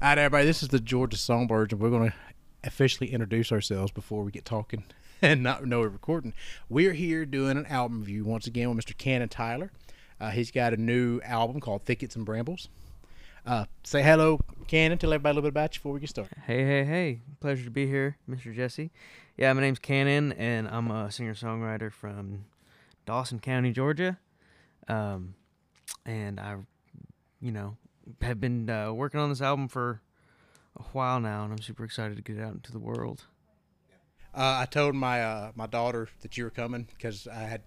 All right, everybody, this is the Georgia Songbirds, and we're going to officially introduce ourselves before we get talking and not know we're recording. We're here doing an album review once again with Mr. Cannon Tyler. He's got a new album called Thickets and Brambles. Say hello, Cannon. Tell everybody a little bit about you before we get started. Hey. Pleasure to be here, Mr. Jesse. Yeah, my name's Cannon, and I'm a singer-songwriter from Dawson County, Georgia. And I, have been working on this album for a while now, and I'm super excited to get it out into the world. I told my my daughter that you were coming because I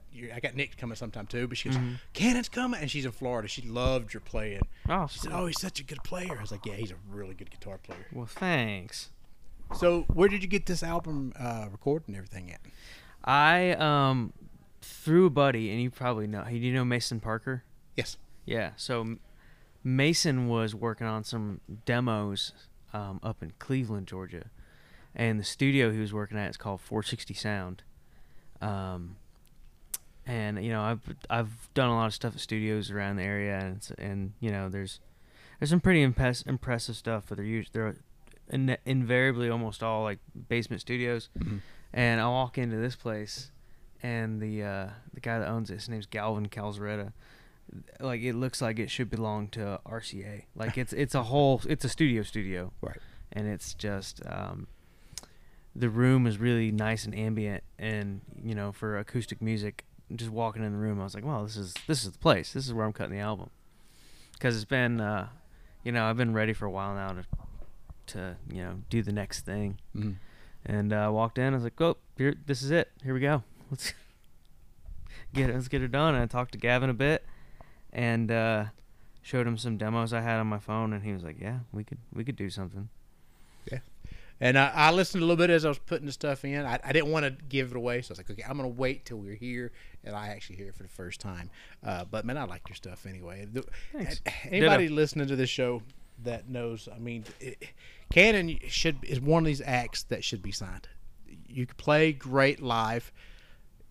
got Nick coming sometime too, but she goes, Cannon's coming, and she's in Florida. She loved your playing. Oh, she said, oh, he's such a good player. I was like, yeah, he's a really good guitar player. Well, thanks. So where did you get this album recorded and everything at? I through a buddy, and you probably know. Do you know Mason Parker? Yes. Yeah. So Mason was working on some demos up in Cleveland, Georgia. And the studio he was working at is called 460 Sound. And, I've done a lot of stuff at studios around the area. And, there's some pretty impressive stuff. But they're invariably almost all, like, basement studios. Mm-hmm. And I walk into this place, and the guy that owns it, his name's Galvin Calzaretta. Like, it looks like it should belong to RCA. Like, it's a studio. Right. And it's just... the room is really nice and ambient, and for acoustic music, just walking in the room, I was like, "Wow, this is the place. This is where I'm cutting the album," because it's been, I've been ready for a while now to do the next thing. Mm-hmm. And I walked in, I was like, "Oh, here, this is it. Here we go. Let's get it done." And I talked to Gavin a bit, and showed him some demos I had on my phone, and he was like, "Yeah, we could do something." Yeah. And I listened a little bit as I was putting the stuff in. I didn't want to give it away, so I was like, okay, I'm going to wait till we're here, and I actually hear it for the first time. But, man, I like your stuff anyway. Thanks. Anybody listening to this show that knows, Cannon is one of these acts that should be signed. You can play great live.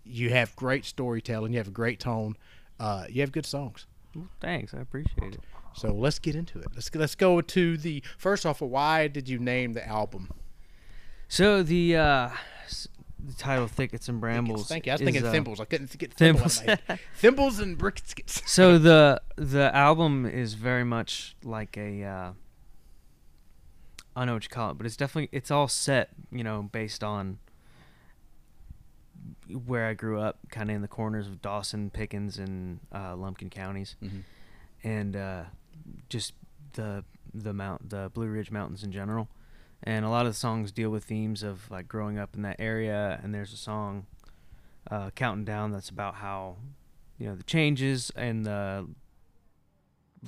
You have great storytelling. You have a great tone. You have good songs. Well, thanks. I appreciate it. So let's get into it. Let's go to the first off. Why did you name the album? So the title "Thickets and Brambles." Thank you. I was thinking thimbles. I couldn't get thimbles. Thimbles and briskets. So the album is very much like a I don't know what you call it, but it's all set based on where I grew up, kind of in the corners of Dawson, Pickens, and Lumpkin counties, and just the Blue Ridge Mountains in general. And a lot of the songs deal with themes of, like, growing up in that area. And there's a song, Counting Down, that's about how, the changes and the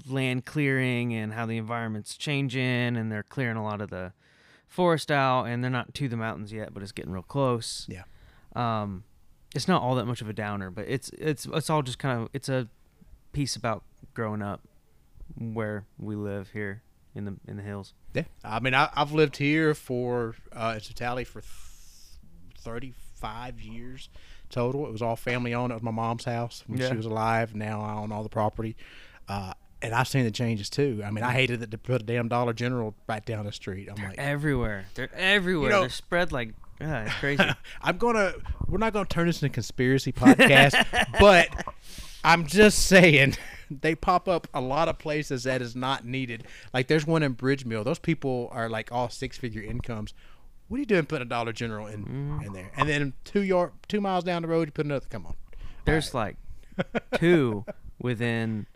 land clearing and how the environment's changing, and they're clearing a lot of the forest out, and they're not to the mountains yet, but it's getting real close. Yeah. It's not all that much of a downer, but it's all just kind of, it's a piece about growing up where we live here in the hills. Yeah. I mean, I've lived here for in totality for 35 years total. It was all family owned. It was my mom's house when she was alive. Now I own all the property. And I've seen the changes too. I mean, I hated that to put a damn Dollar General right down the street. I'm like, everywhere. They're everywhere. They're spread like it's crazy. We're not gonna turn this into a conspiracy podcast, but I'm just saying they pop up a lot of places that is not needed. Like, there's one in Bridgemill. Those people are, like, all six-figure incomes. What are you doing putting a Dollar General in there? And then 2 miles down the road, you put another. Come on. There's like two within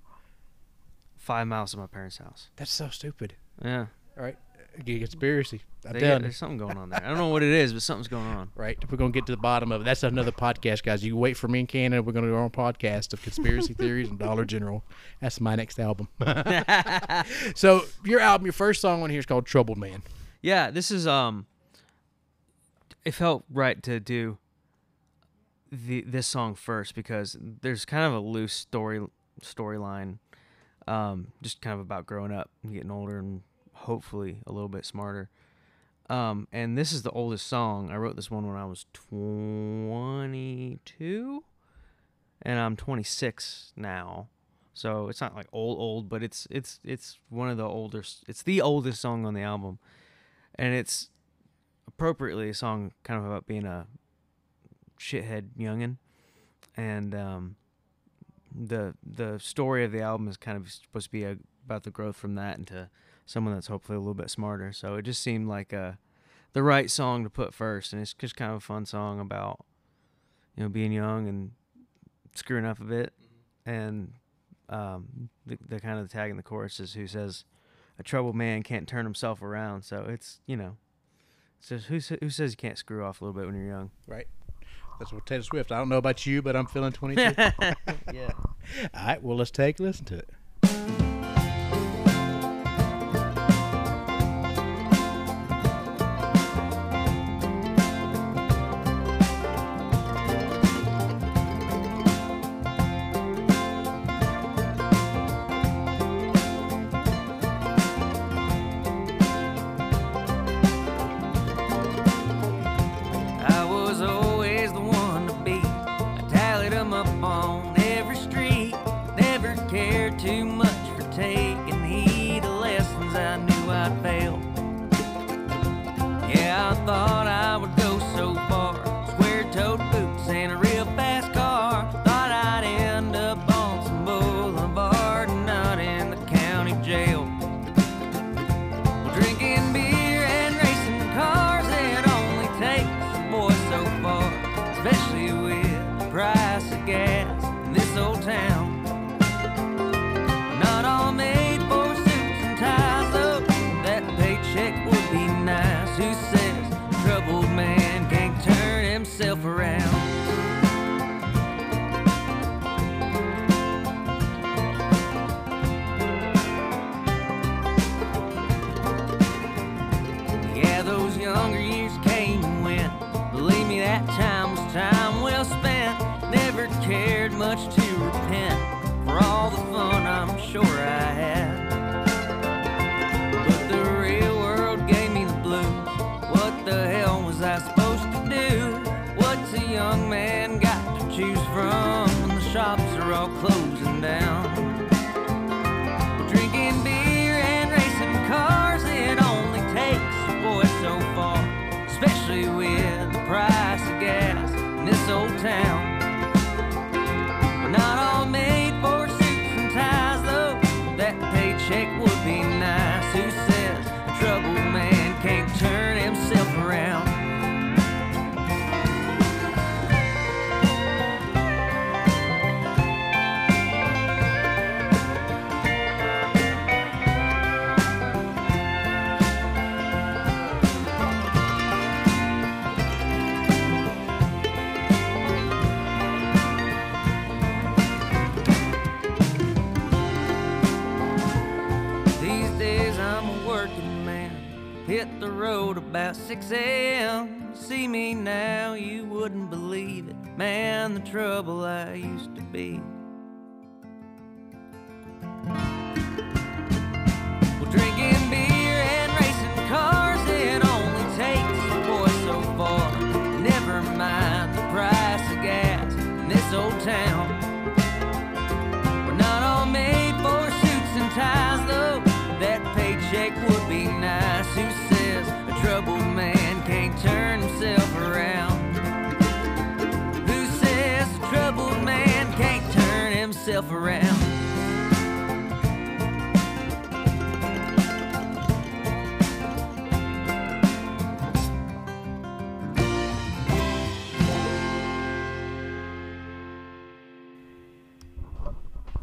5 miles of my parents' house. That's so stupid. Yeah. All right. Conspiracy. There's something going on there. I don't know what it is, but something's going on. Right. We're going to get to the bottom of it. That's another podcast, guys. You wait for me in Canada. We're going to do our own podcast of conspiracy theories and Dollar General. That's my next album. So your album, your first song on here is called Troubled Man. Yeah, this is, it felt right to do this song first because there's kind of a loose storyline, just kind of about growing up and getting older and hopefully a little bit smarter. And this is the oldest song. I wrote this one when I was 22, and I'm 26 now. So it's not like old, but it's one of the oldest. It's the oldest song on the album, and it's appropriately a song kind of about being a shithead youngin. And the story of the album is kind of supposed to be about the growth from that into someone that's hopefully a little bit smarter. So it just seemed like the right song to put first, and it's just kind of a fun song about, you know, being young and screwing up a bit. And the kind of the tag in the chorus is, who says a troubled man can't turn himself around. So it's, you know, it's just who says you can't screw off a little bit when you're young, right? That's what Taylor Swift. I don't know about you, but I'm feeling 22. Yeah. All right, well, let's take a listen to it. Hit the road about 6 a.m. See me now, you wouldn't believe it. Man, the trouble I used to be. Well, drinking beer and racing cars, it only takes a boy so far. Never mind the price of gas in this old town. We're not all made for suits and ties, though. That paycheck would be nice. Who says a troubled man can't turn himself around? Who says a troubled man can't turn himself around?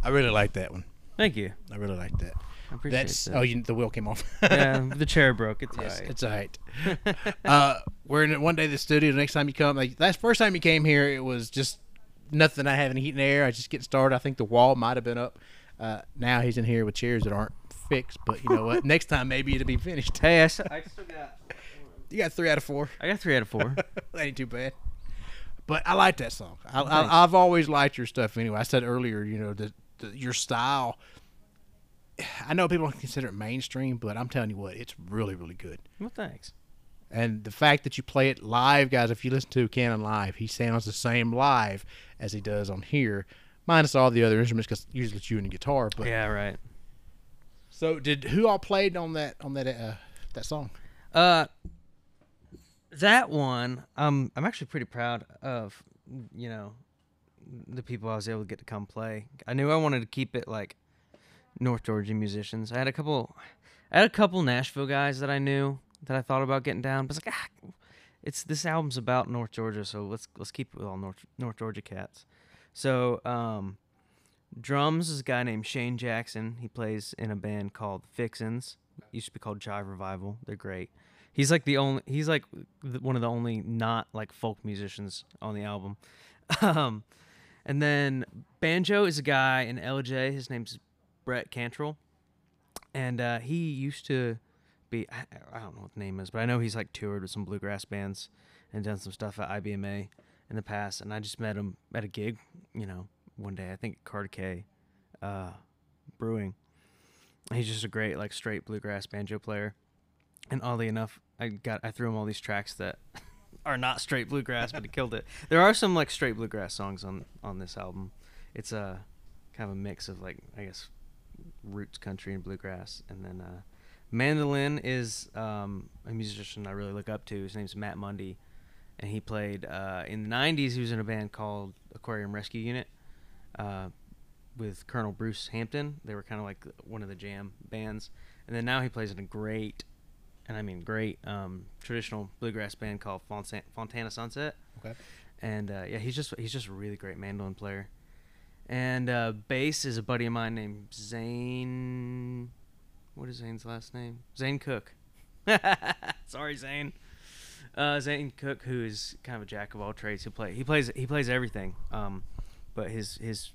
I really like that one. Thank you. I really like that. I appreciate that. Oh, the wheel came off. Yeah, the chair broke. It's all right. It's all right. We're in one day at the studio. The next time you come, like that first time you came here, it was just nothing. I haven't heat and air. I just get started. I think the wall might have been up. Now he's in here with chairs that aren't fixed. But you know what? Next time maybe it'll be finished. Hey, I still got. You got 3 out of 4. I got 3 out of 4. That ain't too bad. But I like that song. I've always liked your stuff. Anyway, I said earlier, you know, your style. I know people don't consider it mainstream, but I'm telling you what, it's really, really good. Well, thanks. And the fact that you play it live, guys, if you listen to Cannon live, he sounds the same live as he does on here, minus all the other instruments, because usually it's you and the guitar. But yeah, right. So did who all played on that song? That one, I'm actually pretty proud of, you know, the people I was able to get to come play. I knew I wanted to keep it like North Georgia musicians. I had a couple Nashville guys that I knew that I thought about getting down, but it's like, this album's about North Georgia, so let's keep it with all North Georgia cats. So, drums is a guy named Shane Jackson. He plays in a band called Fixins. It used to be called Jive Revival. They're great. He's like one of the only not like folk musicians on the album. And then banjo is a guy in LJ. His name's Brett Cantrell, and he used to be, I don't know what the name is, but I know he's like toured with some bluegrass bands and done some stuff at IBMA in the past, and I just met him at a gig, you know, one day, I think at Card K Brewing. He's just a great like straight bluegrass banjo player, and oddly enough, I threw him all these tracks that are not straight bluegrass, but he killed it. There are some like straight bluegrass songs on this album. It's a kind of a mix of like, I guess, roots country and bluegrass. And then mandolin is a musician I really look up to. His name's Matt Mundy, and he played in the 90s. He was in a band called Aquarium Rescue Unit with Colonel Bruce Hampton. They were kind of like one of the jam bands, and then now he plays in a great traditional bluegrass band called Fontana Sunset. Okay. And yeah, he's just a really great mandolin player. And bass is a buddy of mine named Zane. What is Zane's last name? Zane Cook. Sorry, Zane. Zane Cook, who is kind of a jack of all trades. He plays everything. But his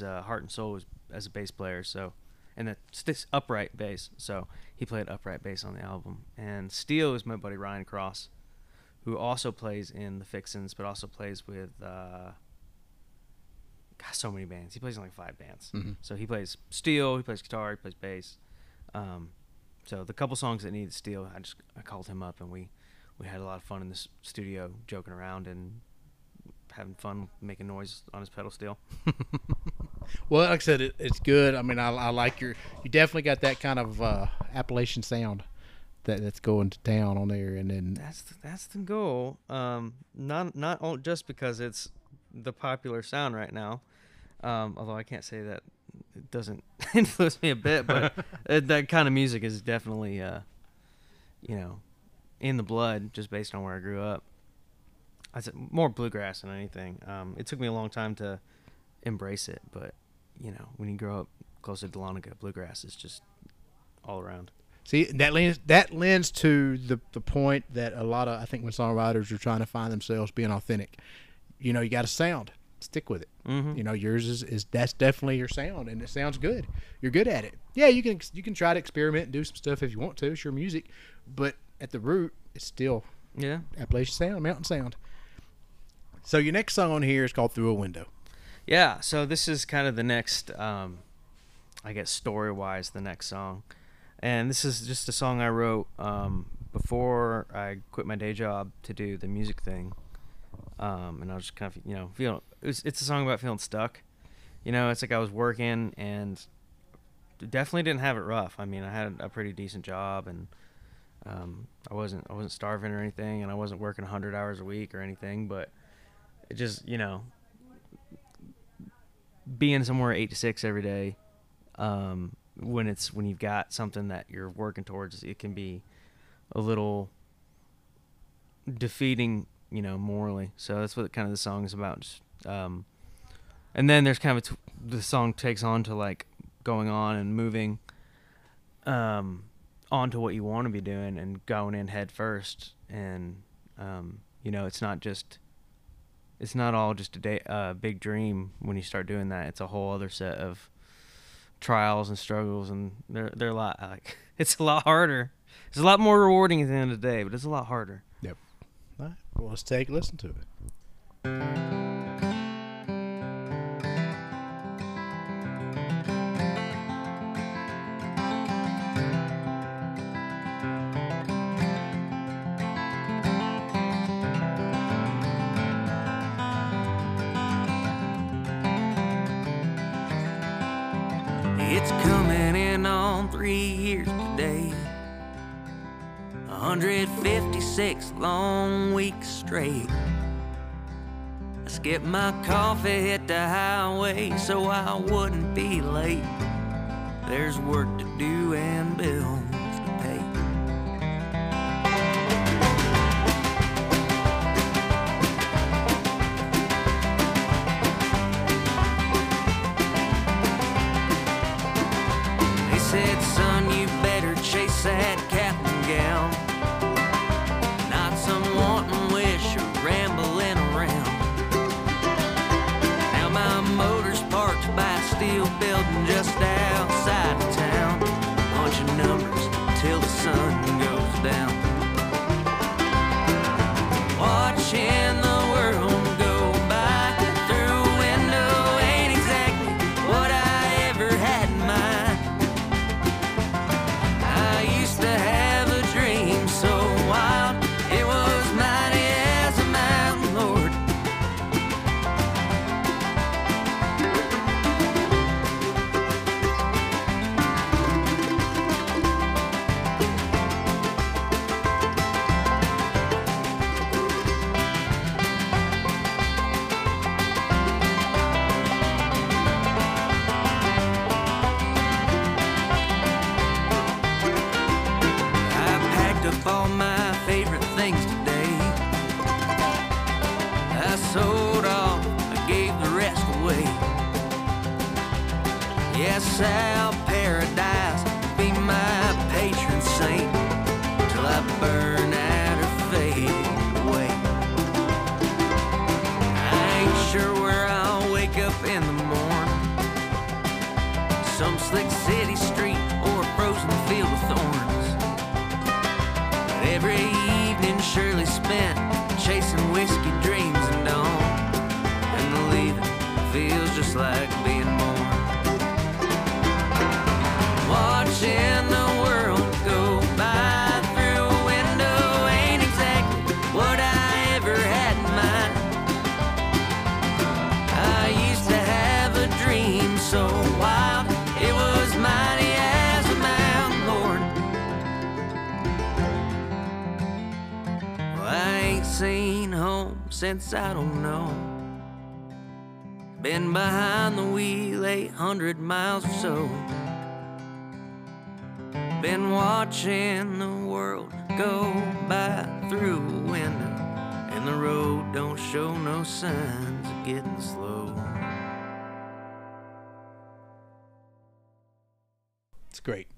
heart and soul is as a bass player. So, and that's this upright bass. So he played upright bass on the album. And steel is my buddy Ryan Cross, who also plays in the Fixins, but also plays with. So many bands. He plays in like 5 bands. Mm-hmm. So he plays steel, he plays guitar, he plays bass. So the couple songs that needed steel, I called him up, and we had a lot of fun in the studio joking around and having fun making noise on his pedal steel. Well, like I said, it's good. I mean, I like you definitely got that kind of Appalachian sound that's going to town on there, and then that's the goal. Not all, just because it's the popular sound right now, although I can't say that it doesn't influence me a bit, but that kind of music is definitely you know, in the blood, just based on where I grew up. I said more bluegrass than anything. It took me a long time to embrace it, but you know, when you grow up close to Dahlonega, bluegrass is just all around. See, that lends to the point that a lot of, I think, when songwriters are trying to find themselves, being authentic. You know, you got a sound. Stick with it. Mm-hmm. You know, yours is that's definitely your sound, and it sounds good. You're good at it. Yeah, you can try to experiment and do some stuff if you want to. It's your music, but at the root, it's still Appalachian sound, mountain sound. So your next song on here is called "Through a Window." Yeah. So this is kind of the next, I guess, story-wise, the next song, and this is just a song I wrote before I quit my day job to do the music thing. And I was just kind of, you know, feeling, it's a song about feeling stuck. You know, it's like I was working and definitely didn't have it rough. I mean, I had a pretty decent job, and I wasn't starving or anything, and I wasn't working 100 hours a week or anything, but it just, you know, being somewhere 8 to 6 every day, when you've got something that you're working towards, it can be a little defeating, you know, morally. So that's what kind of the song is about. Just, and then there's kind of the song takes on to like going on and moving on to what you want to be doing and going in head first. And you know, it's not all just a day, big dream when you start doing that. It's a whole other set of trials and struggles, and they're a lot, like, it's a lot harder. It's a lot more rewarding at the end of the day, but it's a lot harder. Yep. All right. Well, let's take a listen to it. It's coming in on 3 years today, 156 long weeks straight. I skipped my coffee, hit the highway so I wouldn't be late. There's work to do and bills to pay. They said, son, you better chase that cap and gown, not some wanton wish or rambling around. Now my motor's parked by a steel building just outside of town, punching numbers till the sun goes down, watching the world go by through a window. Ain't exactly what I ever had in mind. I used to have a dream so wild, it was mighty as a mountain lord. All my favorite things today, I sold all, I gave the rest away. Yes, I'll paradise be my patron saint till I burn out or fade away. I ain't sure where I'll wake up in the morn, some slick city street or a frozen field of thorns. Every evening surely spent chasing whiskey dreams and dawn, and the leaving feels just like being born. Watching the world go by through a window ain't exactly what I ever had in mind. I used to have a dream so wild, it was mighty as a mountain lord. I ain't seen home since I don't know. Been behind the wheel 800 miles or so. Been watching the world go by through a window, and the road don't show no signs of getting slow. It's great.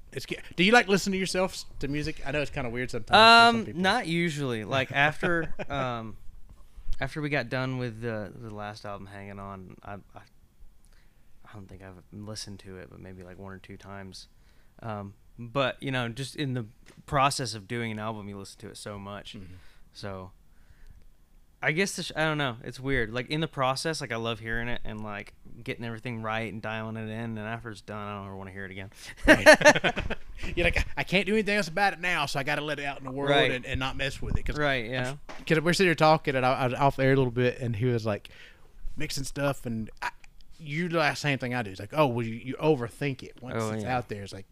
Do you like listening to yourself to music? I know it's kind of weird sometimes. For some people. Not usually. Like after, after we got done with the last album, Hanging On, I don't think I've listened to it, but maybe like one or two times. But you know, just in the process of doing an album, you listen to it so much. Mm-hmm. So, I guess I don't know. It's weird. Like in the process, like I love hearing it and like getting everything right and dialing it in. And after it's done, I don't ever want to hear it again. Right. You're like, I can't do anything else about it now, so I got to let it out in the world, right, and not mess with it. Cause, right. Yeah. Because we're sitting here talking, and I was off the air a little bit, and he was like mixing stuff, and you do the same thing I do. It's like, oh, well, you overthink it once it's out there. It's like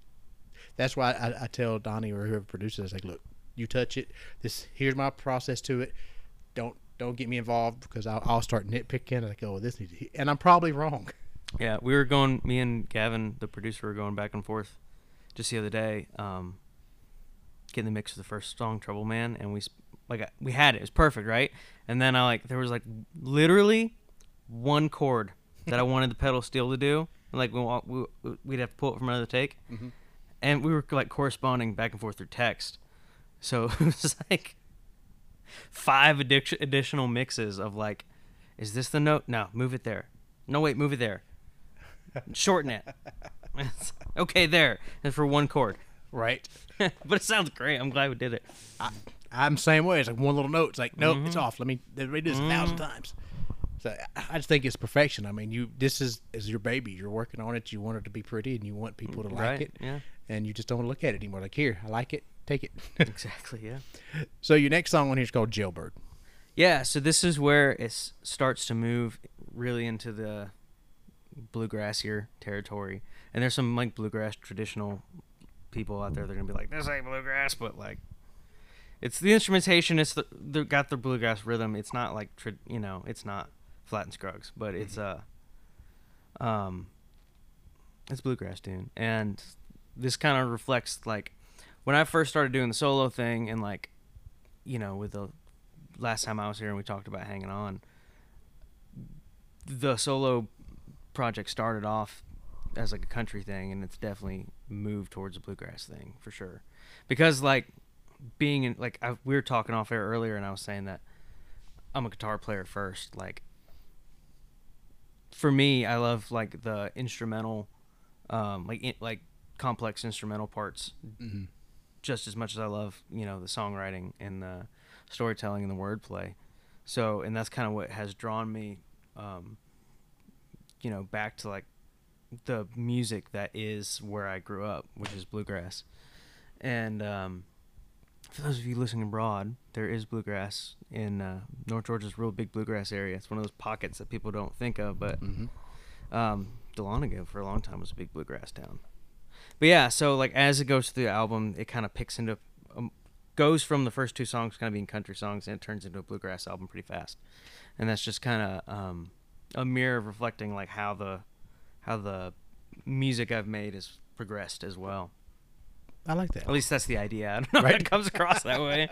that's why I tell Donnie or whoever produces, like, look, you touch it. Here's my process to it. Don't get me involved because I'll start nitpicking. Like, oh, this needs to hit. And I'm probably wrong. Yeah, me and Gavin, the producer, were going back and forth just the other day, getting the mix of the first song, Trouble Man, and we had it. It was perfect, right? And then there was literally one chord that I wanted the pedal steel to do. And we'd have to pull it from another take. Mm-hmm. And we were corresponding back and forth through text. So it was like 5 additional mixes of is this the note? No, move it there. No, wait, move it there. Shorten it. Okay, there. And for one chord. Right. But it sounds great. I'm glad we did it. I'm the same way. It's like one little note. It's like, nope, it's off. Let me do this 1,000 times. So I just think it's perfection. I mean, this is your baby. You're working on it. You want it to be pretty, and you want people to like it. Yeah. And you just don't look at it anymore. Like, here, I like it. Take it. Exactly, yeah. So your next song on here is called Jailbird. Yeah, so this is where it starts to move really into the bluegrassier territory. And there's some like bluegrass traditional people out there that are gonna be like, this ain't bluegrass, but like, it's the instrumentation. It's the, they got the bluegrass rhythm. It's not like you know, it's not Flatt and Scruggs, but it's bluegrass tune. And this kind of reflects like when I first started doing the solo thing, and like, you know, with the last time I was here and we talked about hanging on, the solo project started off as like a country thing, and it's definitely moved towards a bluegrass thing for sure. Because like being in, like we were talking off air earlier, and I was saying that I'm a guitar player first. Like for me, I love like the instrumental, like complex instrumental parts mm-hmm. just as much as I love, you know, the songwriting and the storytelling and the wordplay. So, and that's kind of what has drawn me, you know, back to like the music that is where I grew up, which is bluegrass. And for those of you listening abroad, there is bluegrass in North Georgia's real big bluegrass area. It's one of those pockets that people don't think of, but Dahlonega for a long time was a big bluegrass town. But yeah, so like as it goes through the album, it kind of picks into goes from the first two songs kind of being country songs, and it turns into a bluegrass album pretty fast. And that's just kind of a mirror reflecting like how the music I've made has progressed as well. I like that. At least that's the idea. I don't know if it comes across that way.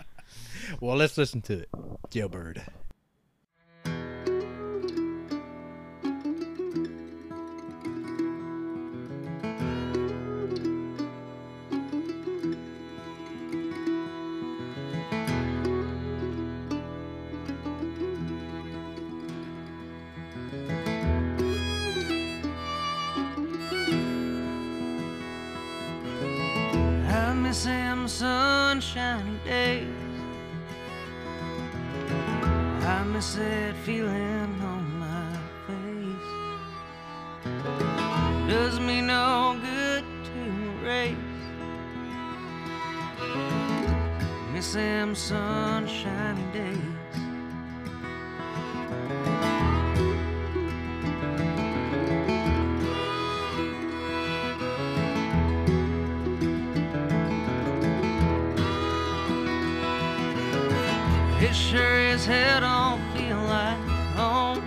Well, let's listen to it. Jailbird. Sunshiny days, I miss that feeling on my face. Does me no good to erase. Miss them sunshiny days. It sure as hell don't feel like home.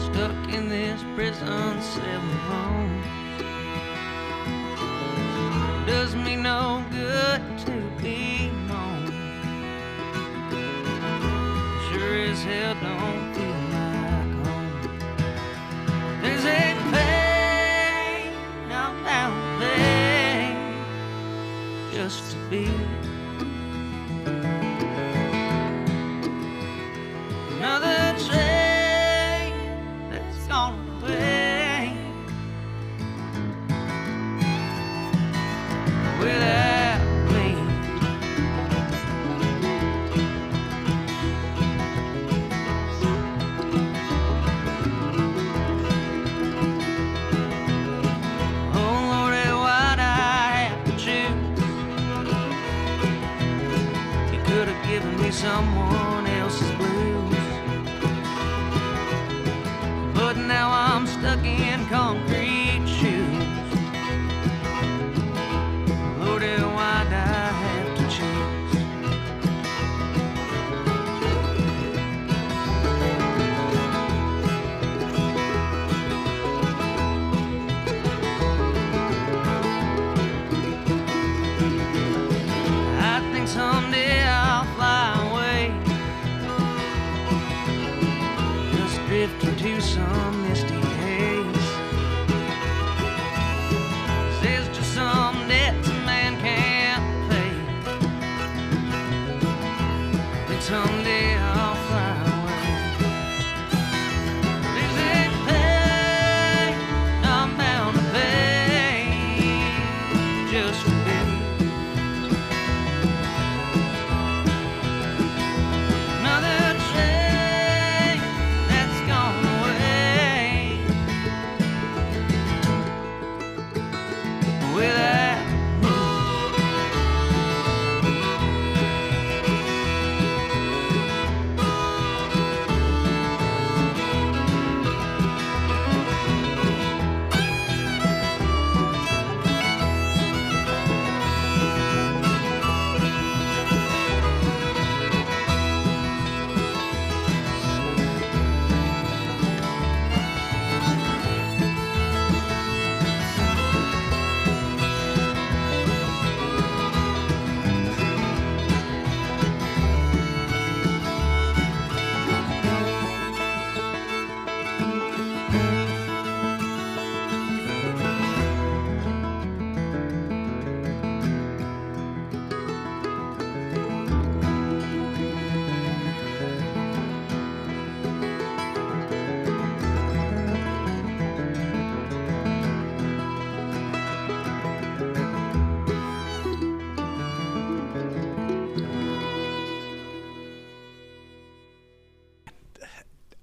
Stuck in this prison cell alone. Does me no good to be home. Sure as hell don't feel like home. There's a pain about pain just to be. Another train that's gonna play without me. Oh Lordy, why'd I have to choose? You could have given me someone else's blues. But now I'm stuck in concrete shoes. Oh, then why'd I have to choose? I think someday I'll fly away.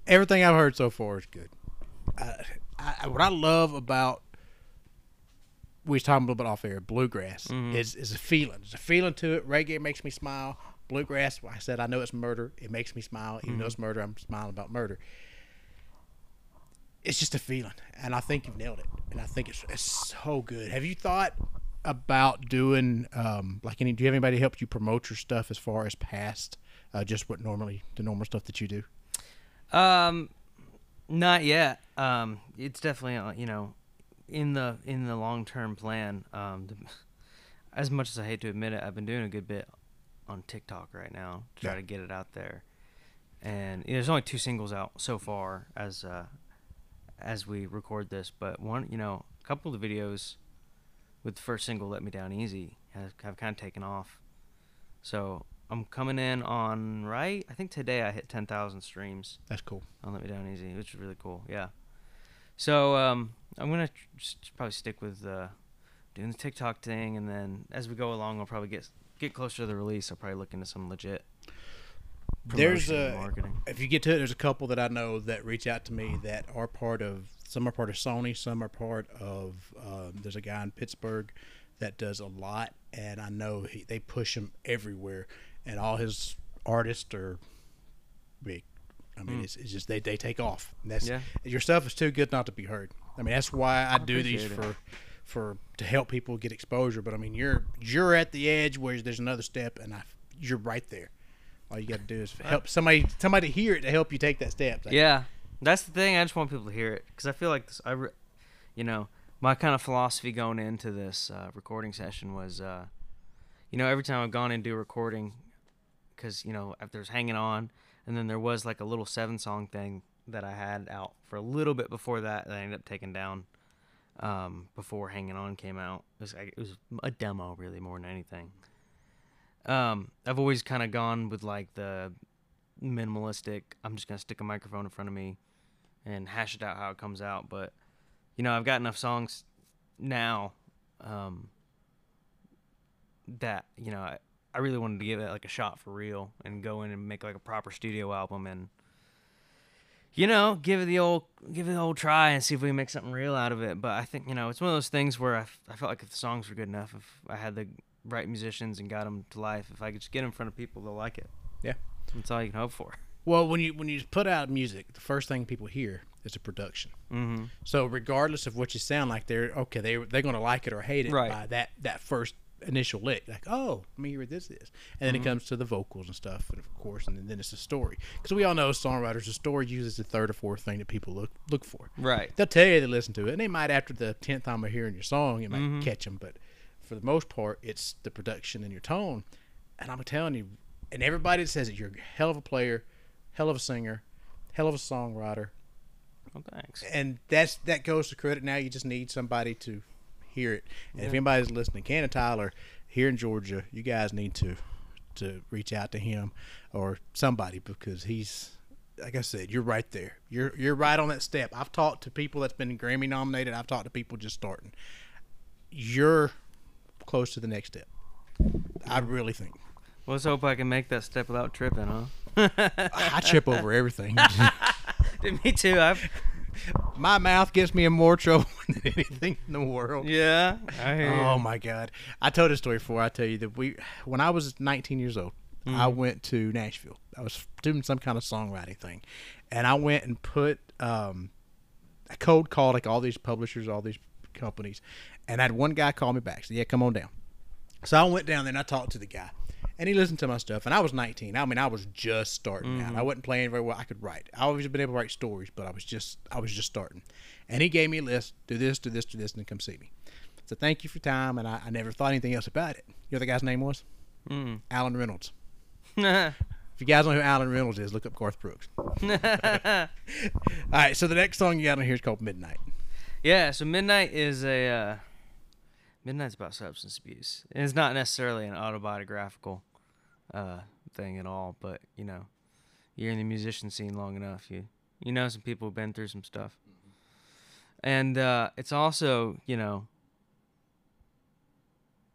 everything I've heard so far is good. What I love about, we was talking a little bit off air, bluegrass is a feeling. There's a feeling to it. Reggae makes me smile. Bluegrass, I said, I know it's murder. It makes me smile. Even though it's murder, I'm smiling about murder. It's just a feeling, and I think you've nailed it. And I think it's so good. Have you thought about doing do you have anybody help you promote your stuff as far as past just what normally the normal stuff that you do? Not yet. It's definitely in the long-term plan. As much as I hate to admit it, I've been doing a good bit on TikTok right now to try to get it out there, and there's only 2 singles out so far as we record this, but one, a couple of the videos with the first single, Let Me Down Easy, have kind of taken off. So I'm coming in on, I think today I hit 10,000 streams. That's cool. On Let Me Down Easy, which is really cool, yeah. So I'm going to probably stick with doing the TikTok thing, and then as we go along, I'll probably get closer to the release. I'll probably look into some legit promotion and marketing. If you get to it, there's a couple that I know that reach out to me that are part of, some are part of Sony, some are part of, there's a guy in Pittsburgh that does a lot, and I know they push him everywhere, and all his artists are big. I mean, it's just they take off. And your stuff is too good not to be heard. I mean, that's why I do these for to help people get exposure. But I mean, you're at the edge where there's another step, and you're right there. All you got to do is help somebody hear it to help you take that step. That's the thing. I just want people to hear it, because I feel like this, my kind of philosophy going into this recording session was, every time I've gone and do recording, because if there's Hanging On, and then there was like a little 7-song thing that I had out for a little bit before that I ended up taking down before Hanging On came out. It was a demo, really, more than anything. I've always kind of gone with like the minimalistic, I'm just gonna stick a microphone in front of me and hash it out how it comes out. But I've got enough songs now that I really wanted to give it like a shot for real and go in and make like a proper studio album, and give it the old try and see if we can make something real out of it. But I think it's one of those things where I felt like if the songs were good enough, if I had the right musicians and got them to life, if I could just get in front of people, they'll like it. Yeah. That's all you can hope for. Well, when you put out music, the first thing people hear is a production. Mm-hmm. So regardless of what you sound like, they're going to like it or hate it by that first initial lick. Like, oh, let me hear what this is. And then it comes to the vocals and stuff, and of course, and then it's a story. Because we all know songwriters, the story uses the third or fourth thing that people look for. Right. They'll tell you they listen to it, and they might, after the 10th time of hearing your song, it might catch them. But for the most part, it's the production and your tone. And I'm telling you, and everybody that says it, you're a hell of a player, hell of a singer, hell of a songwriter. Oh, thanks. And that goes to credit. Now you just need somebody to hear it. And if anybody's listening, Cannon Tyler here in Georgia, you guys need to reach out to him or somebody, because he's, like I said, you're right there. You're right on that step. I've talked to people that's been Grammy nominated. I've talked to people just starting. You're close to the next step, I really think. Let's hope I can make that step without tripping, huh? I trip over everything. Dude, me too. My mouth gets me in more trouble than anything in the world. Yeah, I hear you. Oh, my God. I told a story before. I tell you that when I was 19 years old, I went to Nashville. I was doing some kind of songwriting thing. And I went and put a cold call, like all these publishers, all these companies. And I had one guy call me back. Said, yeah, come on down. So I went down there and I talked to the guy. And he listened to my stuff. And I was 19. I mean, I was just starting out. I wasn't playing very well. I could write. I've always been able to write stories, but I was just starting. And he gave me a list. Do this, do this, do this, and then come see me. So thank you for your time. And I never thought anything else about it. You know what the guy's name was? Alan Reynolds. If you guys don't know who Alan Reynolds is, look up Garth Brooks. All right. So the next song you got on here is called Midnight. Yeah. So Midnight is a... Midnight's about substance abuse. And it's not necessarily an autobiographical thing at all, but, you're in the musician scene long enough. You know some people who've been through some stuff. And it's also,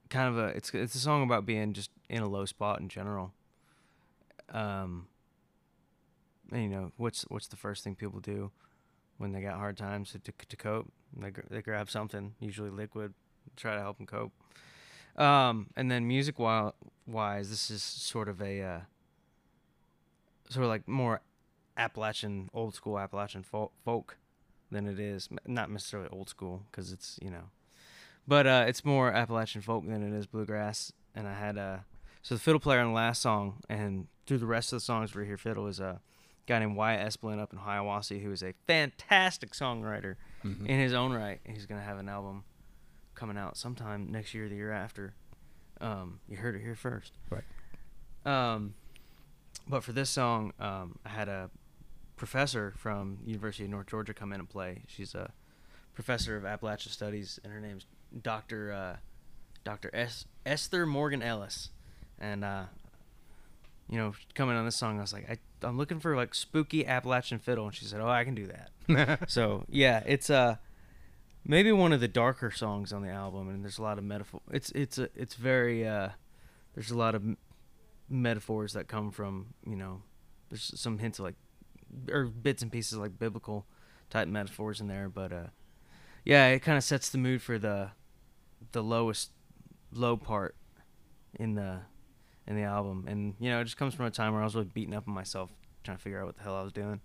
kind of it's a song about being just in a low spot in general. And, you know, what's the first thing people do when they got hard times to cope? They grab something, usually liquid, try to help them cope. And then music-wise, this is sort of like more Appalachian, old school Appalachian folk than it is, not necessarily old school, because it's, you know, but it's more Appalachian folk than it is bluegrass. And I had so the fiddle player on the last song, and through the rest of the songs we hear fiddle, is a guy named Wyatt Esplin up in Hiawassee, who is a fantastic songwriter in his own right. He's going to have an album coming out sometime next year or the year after. You heard it here first. Right. But for this song, I had a professor from University of North Georgia come in and play. She's a professor of Appalachian Studies, and her name's Dr. Esther Morgan Ellis. And, you know, coming on this song, I was like, I'm looking for, like, spooky Appalachian fiddle. And she said, oh, I can do that. So, yeah, it's maybe one of the darker songs on the album, and there's a lot of metaphor. It's very there's a lot of metaphors that come from, you know, there's some hints of, like, or bits and pieces, like, biblical type metaphors in there. But, yeah, it kind of sets the mood for the low part in the album. And, you know, it just comes from a time where I was really beaten up on myself, trying to figure out what the hell I was doing,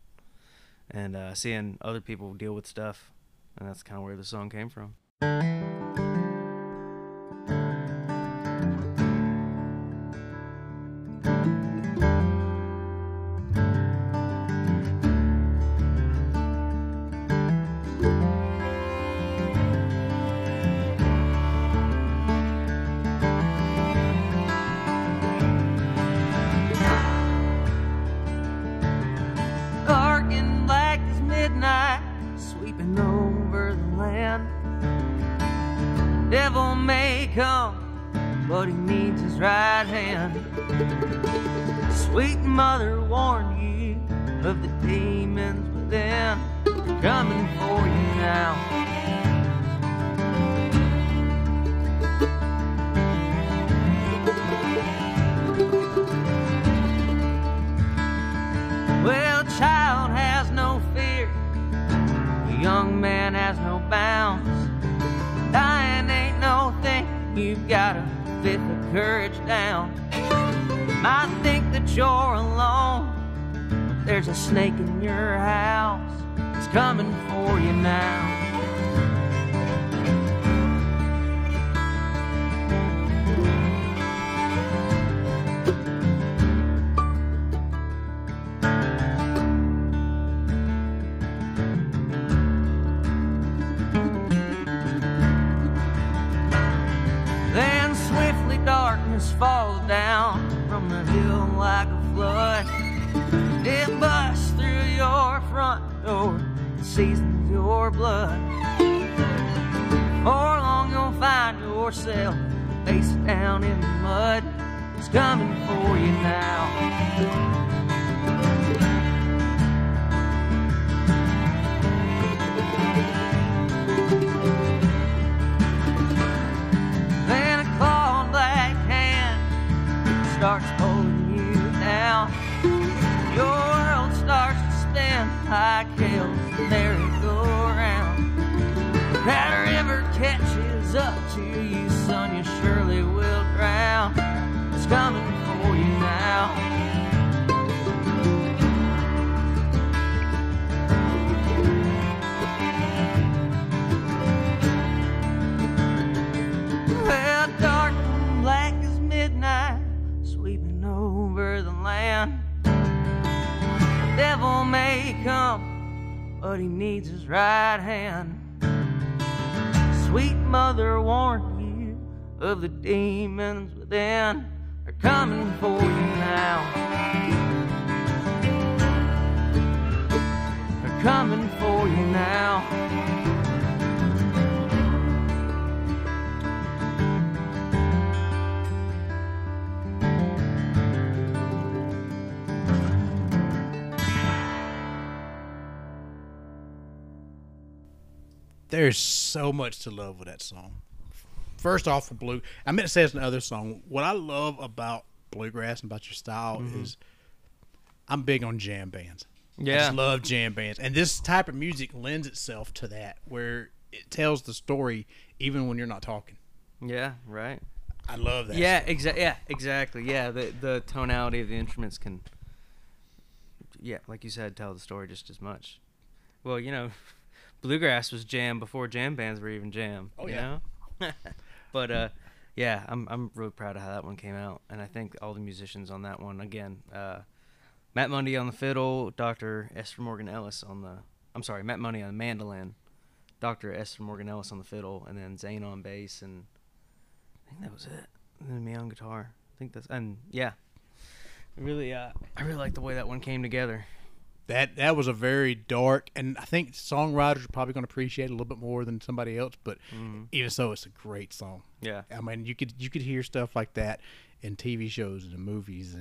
and seeing other people deal with stuff, and that's kind of where the song came from. There's so much to love with that song. First off, for blue, I meant to say this in the other song. What I love about bluegrass and about your style is I'm big on jam bands. Yeah. I just love jam bands. And this type of music lends itself to that, where it tells the story even when you're not talking. Yeah, right. I love that. Yeah, exactly. Yeah, the tonality of the instruments can, yeah, like you said, tell the story just as much. Well, you know, bluegrass was jam before jam bands were even jam. Oh, yeah. You know? But, yeah, I'm really proud of how that one came out. And I think all the musicians on that one, again, Matt Mundy on the fiddle, Dr. Esther Morgan Ellis on the, I'm sorry, Matt Mundy on the mandolin, Dr. Esther Morgan Ellis on the fiddle, and then Zane on bass, and I think that was it. And then me on guitar. I think that's, and yeah, I really like the way that one came together. That was a very dark, and I think songwriters are probably going to appreciate it a little bit more than somebody else. But even so, it's a great song. Yeah, I mean, you could hear stuff like that in TV shows and in movies,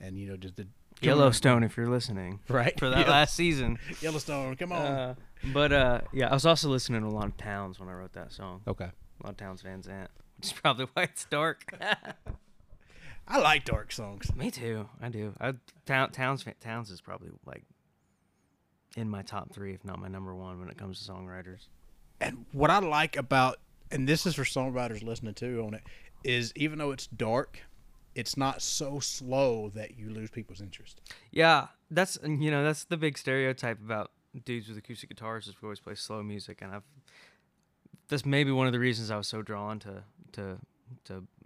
and you know, just the Yellowstone, if you're listening, right, for that last season. Yellowstone, come on. Yeah, I was also listening to a lot of Townes when I wrote that song. Okay, a lot of Townes Van Zandt, which is probably why it's dark. I like dark songs. Me too. I do. Townes is probably like in my top three, if not my number one, when it comes to songwriters. And what I like about, and this is for songwriters listening too on it, is even though it's dark, it's not so slow that you lose people's interest. Yeah, that's the big stereotype about dudes with acoustic guitars, is we always play slow music, and that's maybe one of the reasons I was so drawn to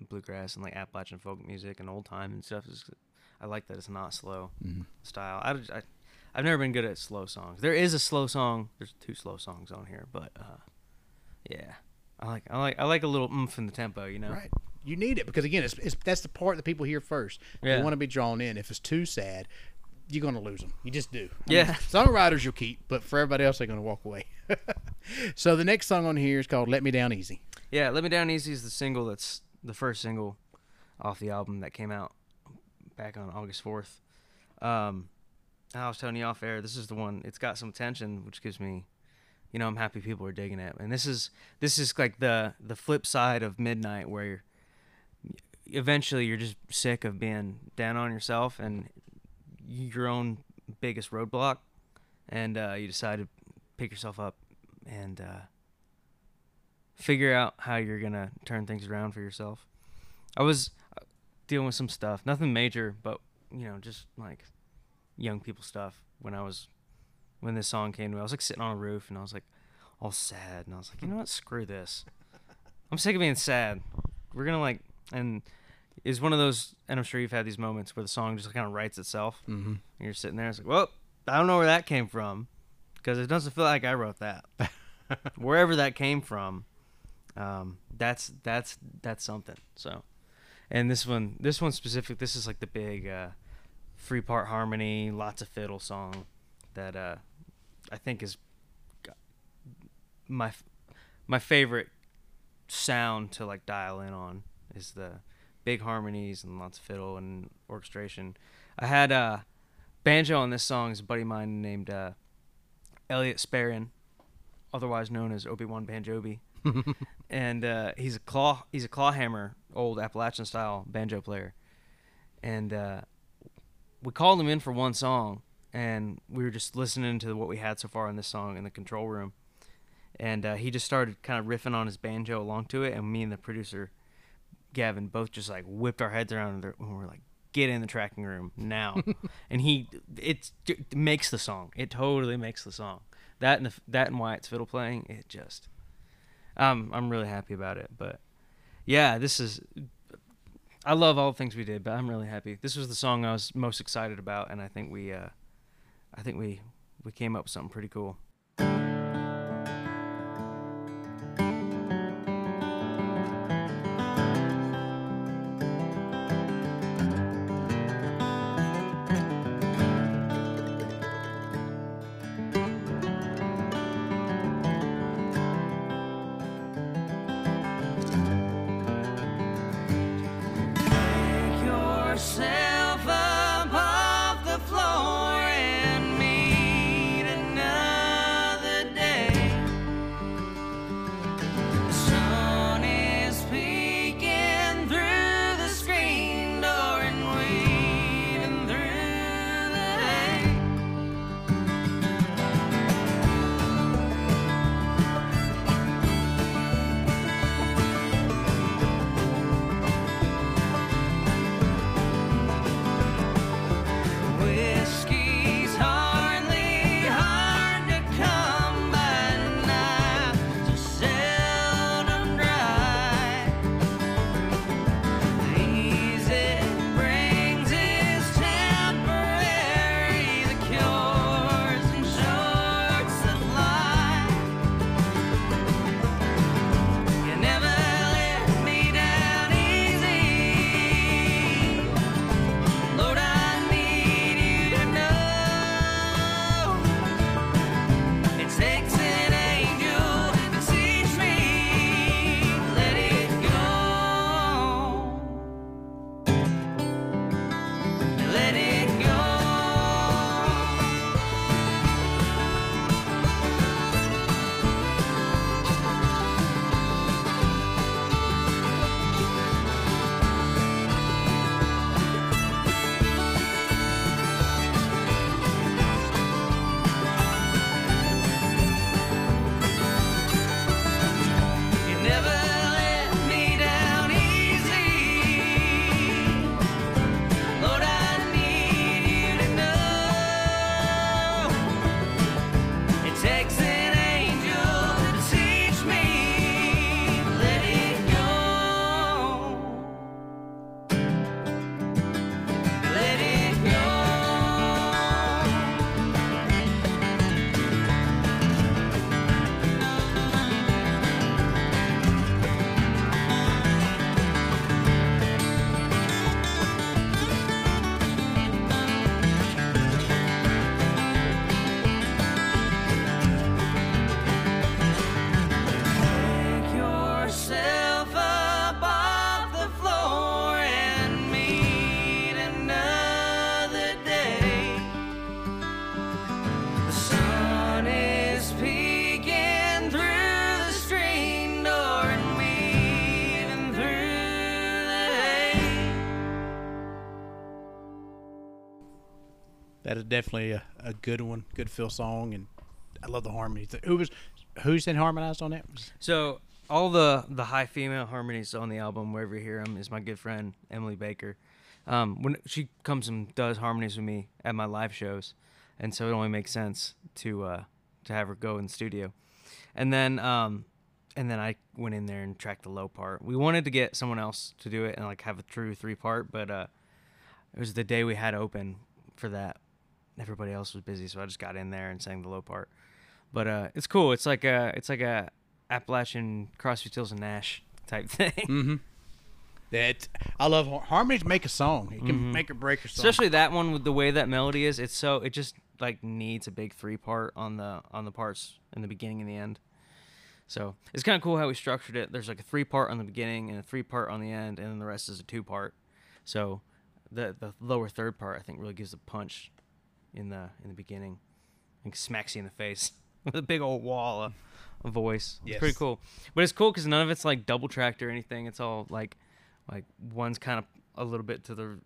bluegrass and like Appalachian folk music and old time and stuff. I like that it's not slow style. I've never been good at slow songs. There is a slow song. There's two slow songs on here, but yeah, I like a little oomph in the tempo. You know, right? You need it, because again, it's that's the part that people hear first. Yeah. They want to be drawn in. If it's too sad, you're gonna lose them. You just do. I mean, songwriters you'll keep, but for everybody else, they're gonna walk away. So the next song on here is called "Let Me Down Easy." Yeah, "Let Me Down Easy" is the single that's the first single off the album that came out back on August 4th. I was telling you off air, this is the one. It's got some tension, which gives me, you know, I'm happy people are digging it. And this is like the flip side of Midnight, where eventually you're just sick of being down on yourself and your own biggest roadblock, and you decide to pick yourself up and figure out how you're gonna turn things around for yourself. I was dealing with some stuff, nothing major, but you know, just like young people stuff. When this song came to me, I was like sitting on a roof, and I was like all sad, and I was like, you know what, screw this. I'm sick of being sad. We're gonna like, and it's one of those, and I'm sure you've had these moments where the song just kind of writes itself. And you're sitting there, it's like, well, I don't know where that came from, because it doesn't feel like I wrote that. Wherever that came from. That's something. So, and this one specific, this is like the big, 3-part harmony, lots of fiddle song that, I think is my favorite sound to like dial in on, is the big harmonies and lots of fiddle and orchestration. I had, banjo on this song. Is a buddy of mine named, Elliot Sparrin, otherwise known as Obi-Wan Banjobi. And he's a clawhammer, old Appalachian style banjo player, and we called him in for one song, and we were just listening to what we had so far in this song in the control room, and he just started kind of riffing on his banjo along to it, and me and the producer Gavin both just like whipped our heads around, and we were like, get in the tracking room now. And it makes the song. It totally makes the song. That and Wyatt's fiddle playing, it just. I'm really happy about it, but yeah, I love all the things we did, but I'm really happy. This was the song I was most excited about, and I think we came up with something pretty cool. That is definitely a good one, good feel song, and I love the harmony. Who's then harmonized on that? So all the high female harmonies on the album, wherever you hear them, is my good friend Emily Baker. When she comes and does harmonies with me at my live shows, and so it only makes sense to have her go in the studio. And then I went in there and tracked the low part. We wanted to get someone else to do it and like have a true three part, but it was the day we had open for that. Everybody else was busy, so I just got in there and sang the low part. But it's cool. It's like a Appalachian Crosby, Stills and Nash type thing. Mm-hmm. That I love. Harmonies make a song. You can make or break a song. Especially that one with the way that melody is. It's so, it just like needs a big three part on the parts in the beginning and the end. So it's kind of cool how we structured it. There's like a three part on the beginning and a three part on the end, and then the rest is a two part. So the lower third part I think really gives a punch in the beginning. Like smacks you in the face with a big old wall of a voice. Yes. It's pretty cool. But it's cool because none of it's like double tracked or anything. It's all like one's kind of a little bit to the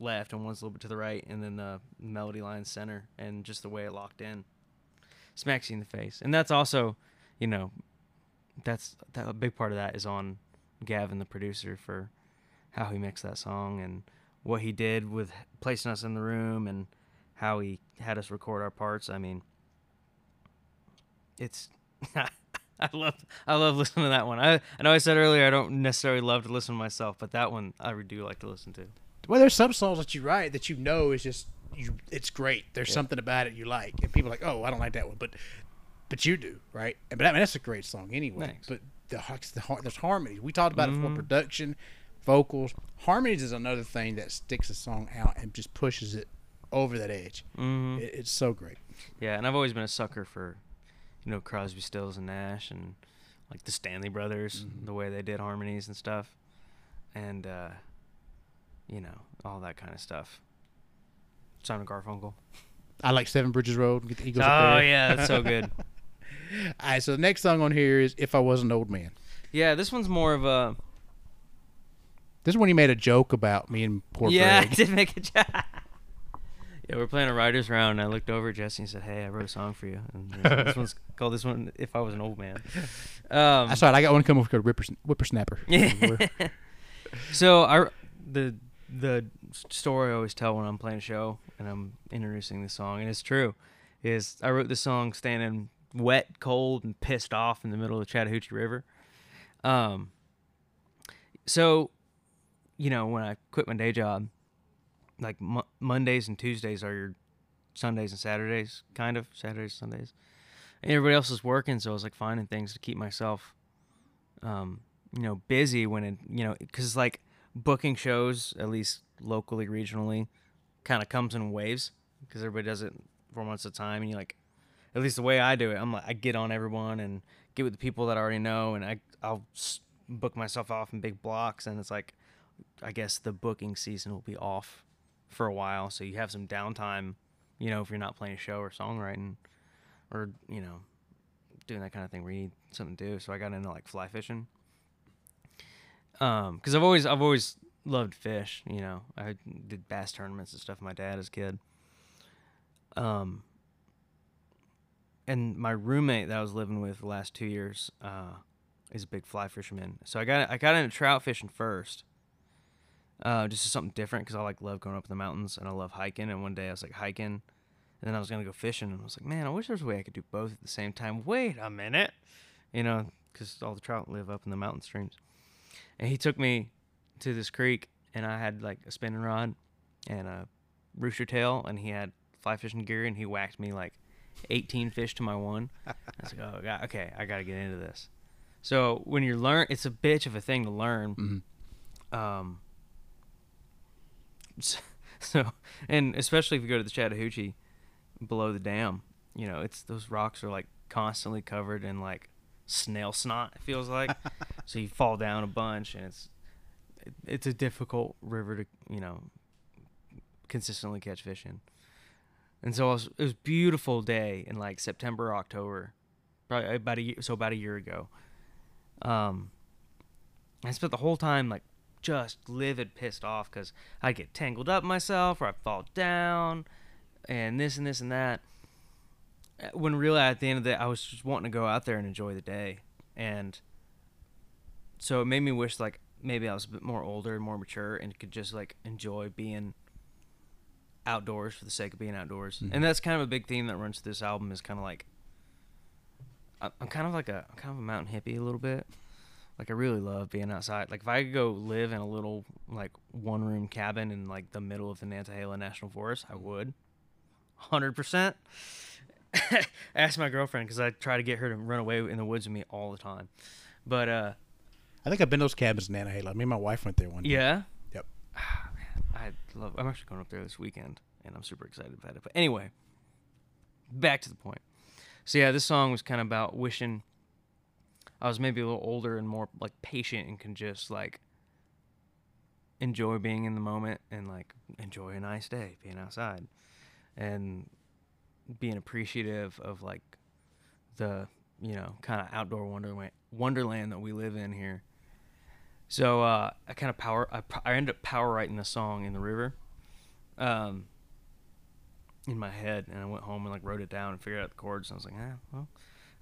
left and one's a little bit to the right, and then the melody line center, and just the way it locked in smacks you in the face. And that's also, you know, that's a big part of that is on Gavin, the producer, for how he mixed that song and what he did with placing us in the room and how he had us record our parts. I mean, it's I love listening to that one. I know I said earlier I don't necessarily love to listen to myself, but that one I do like to listen to. Well, there's some songs that you write that you know is just it's great. There's something about it you like, and people are like, oh, I don't like that one, but you do, right? But I mean, that's a great song anyway. Thanks. But there's harmonies. We talked about it for production, vocals. Harmonies is another thing that sticks a song out and just pushes it over that edge. Mm-hmm. It's so great. Yeah, and I've always been a sucker for, you know, Crosby, Stills, and Nash, and like the Stanley Brothers, the way they did harmonies and stuff, and you know, all that kind of stuff. Simon Garfunkel. I like Seven Bridges Road. Get the Eagles up there. Yeah, that's so good. All right, so the next song on here is "If I Was an Old Man." Yeah, this one's more of a. This is when he made a joke about me and poor Greg. Yeah, I did make a joke. Yeah, we're playing a writer's round, and I looked over at Jesse and said, hey, I wrote a song for you. And this one's called If I Was an Old Man. That's right. I got one coming over called Whippersnapper. So the story I always tell when I'm playing a show and I'm introducing the song, and it's true, is I wrote this song standing wet, cold, and pissed off in the middle of the Chattahoochee River. So, you know, when I quit my day job, like Mondays and Tuesdays are your Sundays and Saturdays, kind of Saturdays, Sundays, and everybody else is working. So I was like finding things to keep myself, you know, busy when it, you know, because like booking shows, at least locally, regionally, kind of comes in waves because everybody does it for months at a time. And you like, at least the way I do it, I'm like, I get on everyone and get with the people that I already know, and I'll book myself off in big blocks. And it's like, I guess the booking season will be off for a while, so you have some downtime, you know, if you're not playing a show or songwriting or, you know, doing that kind of thing where you need something to do. So I got into like fly fishing, because I've always loved fish. You know, I did bass tournaments and stuff with my dad as a kid, and my roommate that I was living with the last 2 years is a big fly fisherman. So I got into trout fishing first. Just something different, because I like love going up in the mountains and I love hiking. And one day I was like hiking, and then I was gonna go fishing, and I was like, man, I wish there was a way I could do both at the same time. Wait a minute, you know, because all the trout live up in the mountain streams. And he took me to this creek, and I had like a spinning rod and a rooster tail, and he had fly fishing gear, and he whacked me like 18 fish to my one. I was like, oh god, okay, I gotta get into this. So when you learn, it's a bitch of a thing to learn. So, and especially if you go to the Chattahoochee below the dam, you know, it's those rocks are like constantly covered in like snail snot, it feels like. So you fall down a bunch, and it's a difficult river to, you know, consistently catch fish in. And so it was a beautiful day in like September or October, probably about a year ago. I spent the whole time like just livid, pissed off, because I get tangled up myself, or I fall down, and this and this and that. When really at the end of the day, I was just wanting to go out there and enjoy the day. And so it made me wish like maybe I was a bit more older and more mature and could just like enjoy being outdoors for the sake of being outdoors. Mm-hmm. And that's kind of a big theme that runs through this album, is kind of like, I'm kind of a mountain hippie a little bit. Like, I really love being outside. Like, if I could go live in a little, like, one-room cabin in, like, the middle of the Nantahala National Forest, I would. 100%. Ask my girlfriend, because I try to get her to run away in the woods with me all the time. But, I think I've been to those cabins in Nantahala. Me and my wife went there one day. Yeah? Yep. Oh, man. I'm actually going up there this weekend, and I'm super excited about it. But anyway, back to the point. So, yeah, this song was kind of about wishing I was maybe a little older and more like patient and can just like enjoy being in the moment and like enjoy a nice day being outside and being appreciative of like the, you know, kind of outdoor wonderland that we live in here. So I ended up power writing the song in the river in my head, and I went home and like wrote it down and figured out the chords, and I was like, well,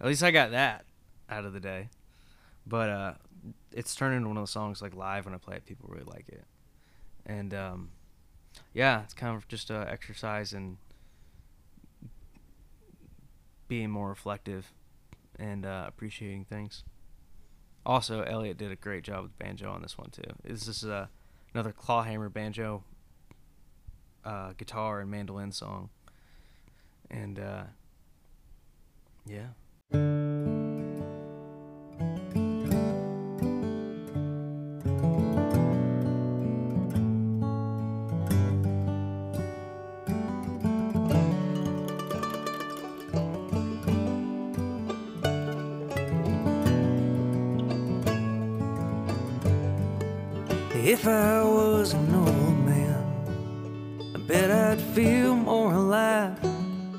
at least I got that out of the day. But it's turned into one of the songs like live when I play it, people really like it. And yeah, it's kind of just an exercise in being more reflective and appreciating things. Also, Elliot did a great job with banjo on this one too. This is another clawhammer banjo guitar and mandolin song. And yeah. If I was an old man, I bet I'd feel more alive.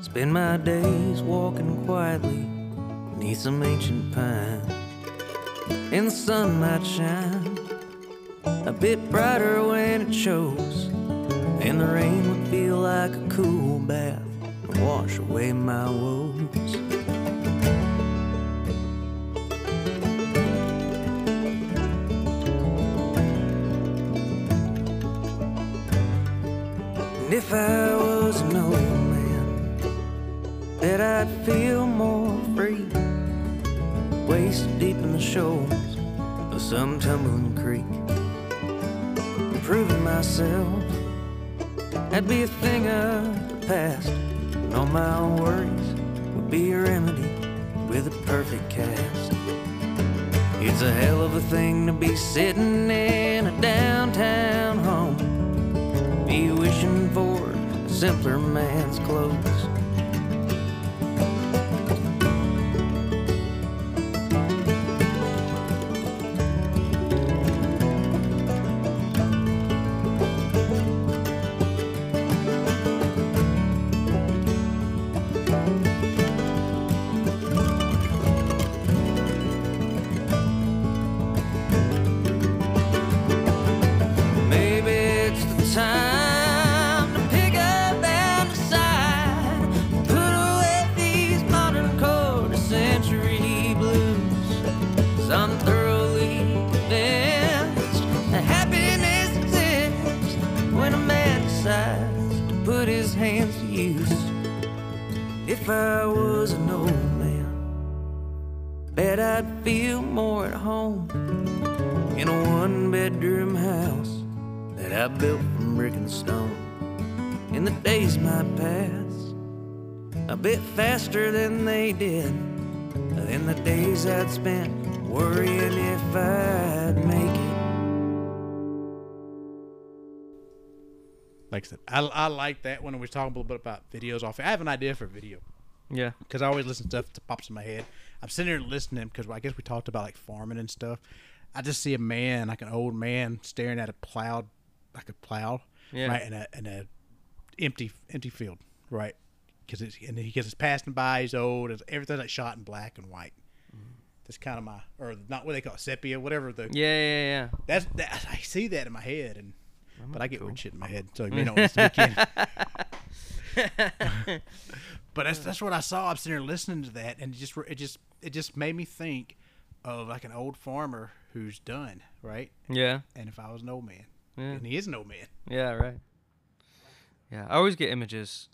Spend my days walking quietly beneath some ancient pine, and the sun might shine a bit brighter when it shows, and the rain would feel like a cool bath and wash away my woes. If I was an old man, bet I'd feel more free, waist deep in the shoals of some tumbling creek. Proving myself, that'd be a thing of the past, and all my own worries would be a remedy with a perfect cast. It's a hell of a thing to be sitting in a downtown home, be wishing for a simpler man's clothes. If I was an old man, bet I'd feel more at home in a one-bedroom house that I built from brick and stone. And the days might pass a bit faster than they did, than the days I'd spent worrying if I'd make it. Like I said, I like that one. And we were talking a little bit about videos off. I have an idea for a video. Yeah, because I always listen to stuff that pops in my head. I'm sitting here listening because I guess we talked about like farming and stuff. I just see a man, like an old man, staring at a plow, yeah, right, in a empty field, right? Because it's passing by. He's old. Everything's like shot in black and white. Mm-hmm. That's kind of not what they call it, sepia, whatever. Yeah. That's I see that in my head, but I get weird shit in my head. So you know, it's the weekend. But that's what I saw. I'm sitting there listening to that, and it just made me think of like an old farmer who's done, right? Yeah. And if I was an old man, and he is an old man. Yeah, right. Yeah, I always get images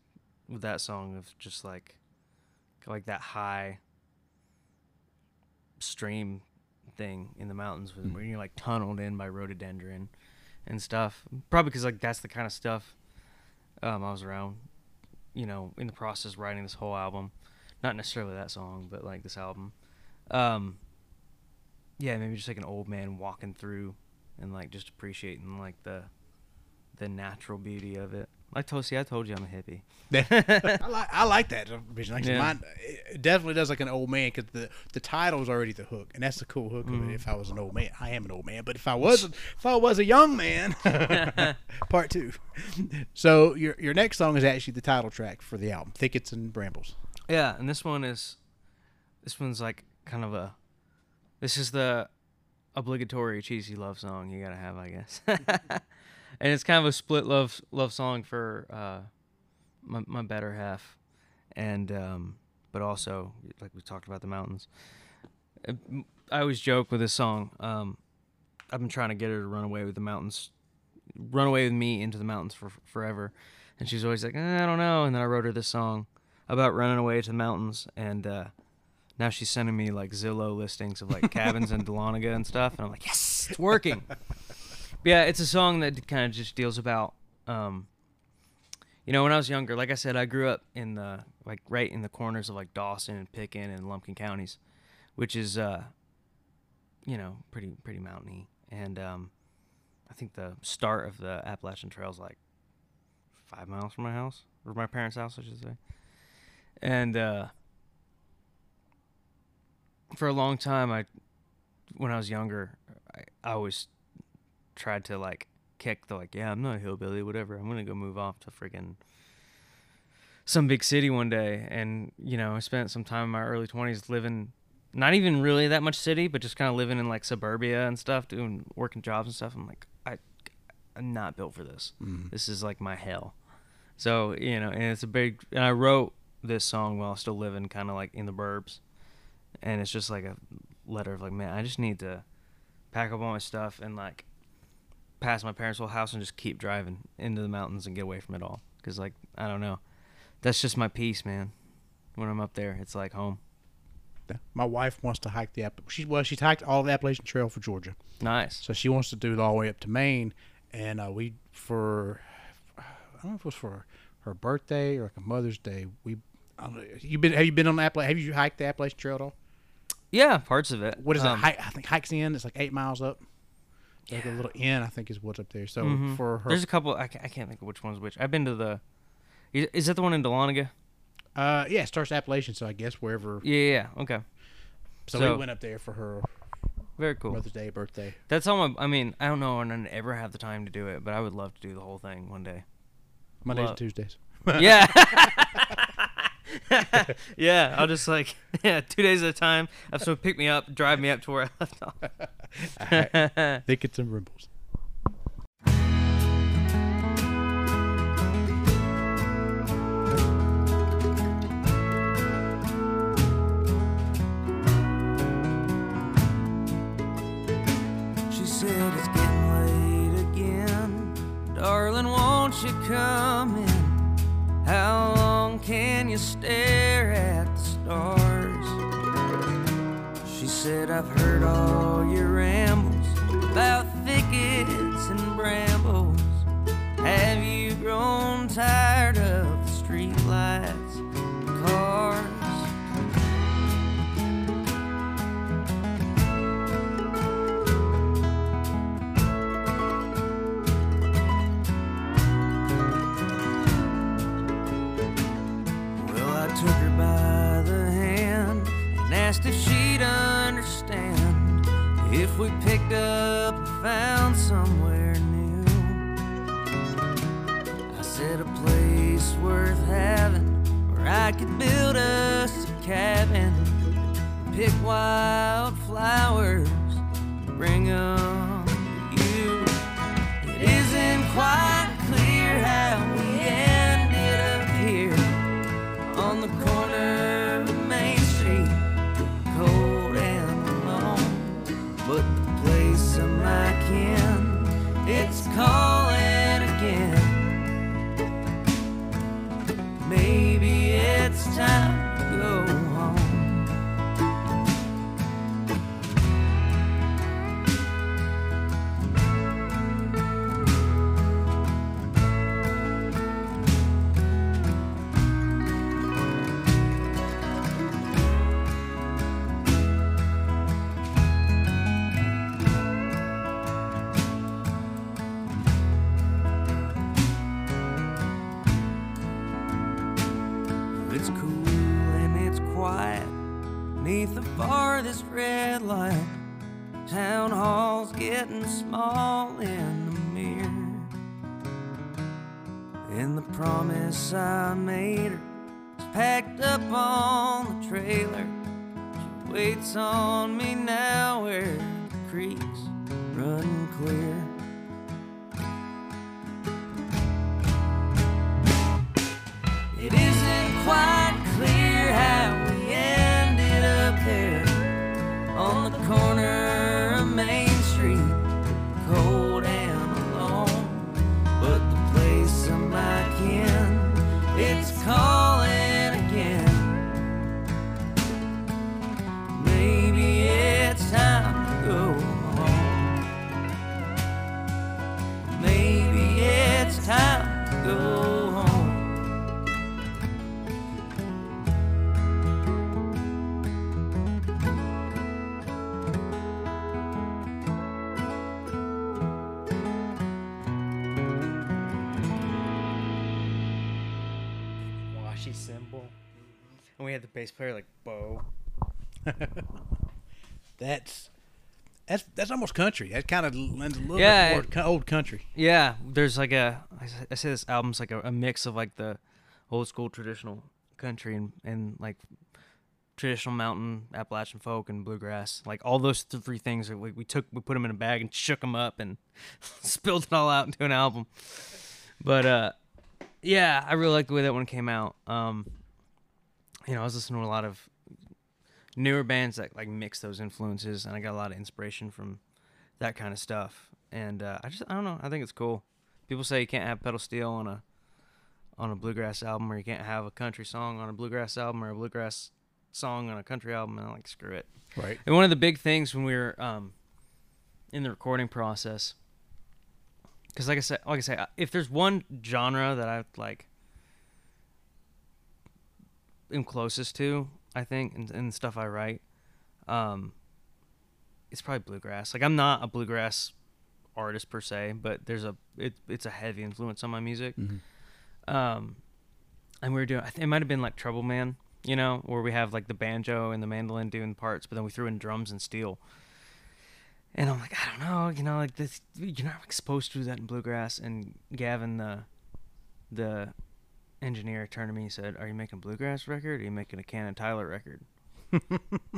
with that song of just like that high stream thing in the mountains where you're like tunneled in by rhododendron and stuff. Probably because like that's the kind of stuff I was around, you know, in the process writing this whole album. Not necessarily that song, but like this album. Yeah, maybe just like an old man walking through and like just appreciating like the natural beauty of it. Like Tosi, I told you I'm a hippie. I like that vision. Like mine, it definitely does like an old man, because the title is already the hook, and that's the cool hook of it. If I was an old man, I am an old man. But if I was a young man, part two. So your next song is actually the title track for the album, Thickets and Brambles. Yeah, and this one's like kind of a, this is the obligatory cheesy love song you gotta have, I guess. And it's kind of a split love song for my better half, and but also like we talked about the mountains. I always joke with this song. I've been trying to get her to run away with the mountains, run away with me into the mountains for forever, and she's always like, I don't know. And then I wrote her this song about running away to the mountains, and now she's sending me like Zillow listings of like cabins in Dahlonega and stuff, and I'm like, yes, it's working. Yeah, it's a song that kind of just deals about, you know, when I was younger, like I said, I grew up in the, like, right in the corners of, like, Dawson and Pickens and Lumpkin counties, which is, you know, pretty mountainy. And I think the start of the Appalachian Trail is, like, 5 miles from my house, or my parents' house, I should say. And for a long time, when I was younger, I always tried to like kick the like, yeah, I'm not a hillbilly, whatever, I'm gonna go move off to freaking some big city one day. And you know, I spent some time in my early 20s living, not even really that much city, but just kind of living in like suburbia and stuff, doing working jobs and stuff. I'm like, I'm not built for this. This is like my hell. So you know, and it's a big, and I wrote this song while still living kind of like in the burbs, and it's just like a letter of like, man, I just need to pack up all my stuff and like past my parents' old house and just keep driving into the mountains and get away from it all. Because, like, I don't know. That's just my peace, man. When I'm up there, it's like home. Yeah. My wife wants to hike the she's hiked all the Appalachian Trail for Georgia. Nice. So she wants to do it all the way up to Maine. And we, for, I don't know if it was for her birthday or like a Mother's Day, have you hiked the Appalachian Trail at all? Yeah, parts of it. What is it? I think Hikes End. It's like 8 miles up. Like a little inn, I think, is what's up there. So for her, there's a couple. I can't think of which one's which. I've been to the. Is that the one in Dahlonega? Yeah, it starts Appalachian, so I guess wherever. Yeah. Okay. So we went up there for her. Very cool. Mother's Day, birthday. That's all. I mean, I don't know, and I ever have the time to do it, but I would love to do the whole thing one day. Mondays and Tuesdays. Yeah. Yeah, I'll just like 2 days at a time. Have someone pick me up, drive me up to where I left off. Right. Thickets and Brambles. She said it's getting late again. Darling, won't you come in? How long can you stare at the stars? She said, I've heard all your rambles about thickets and brambles. Have you grown tired of the street lights and cars. If she'd understand if we picked up and found somewhere new. I said a place worth having where I could build us a cabin, pick wild flowers, bring them to you. It isn't quite clear how we ended up here. it's cool and it's quiet beneath the farthest red light. Town hall's getting small in the mirror, and the promise I made her is packed up on the trailer. She waits on me now where the creek's running clear. It isn't quite clear how we ended up there on the corner of Main Street, cold and alone. But the place of my kin, it's calling again. Maybe it's time to go home. Maybe it's time to go home. And we had the bass player like Bo. That's almost country. That kind of lends a little bit more old country. Yeah, there's like a, I say this album's like a mix of like the old school traditional country and like traditional mountain Appalachian folk and bluegrass. Like all those three things we put them in a bag and shook them up and spilled it all out into an album. But yeah, I really liked the way that one came out. You know, I was listening to a lot of newer bands that like mix those influences, and I got a lot of inspiration from that kind of stuff. And I don't know, I think it's cool. People say you can't have pedal steel on a bluegrass album, or you can't have a country song on a bluegrass album, or a bluegrass song on a country album, and I'm like, screw it. Right. And one of the big things when we were in the recording process, because like I say, if there's one genre that I like. I'm closest to, I think, and the stuff I write, it's probably bluegrass. Like I'm not a bluegrass artist per se, but there's it's a heavy influence on my music. Mm-hmm. And we were doing, it might have been like Trouble Man, you know, where we have like the banjo and the mandolin doing parts, but then we threw in drums and steel. And I'm like, I don't know, you know, like this, you're not exposed to that in bluegrass. And Gavin, the engineer, turned to me and said, "Are you making a bluegrass record, or are you making a Cannon Tyler record?" And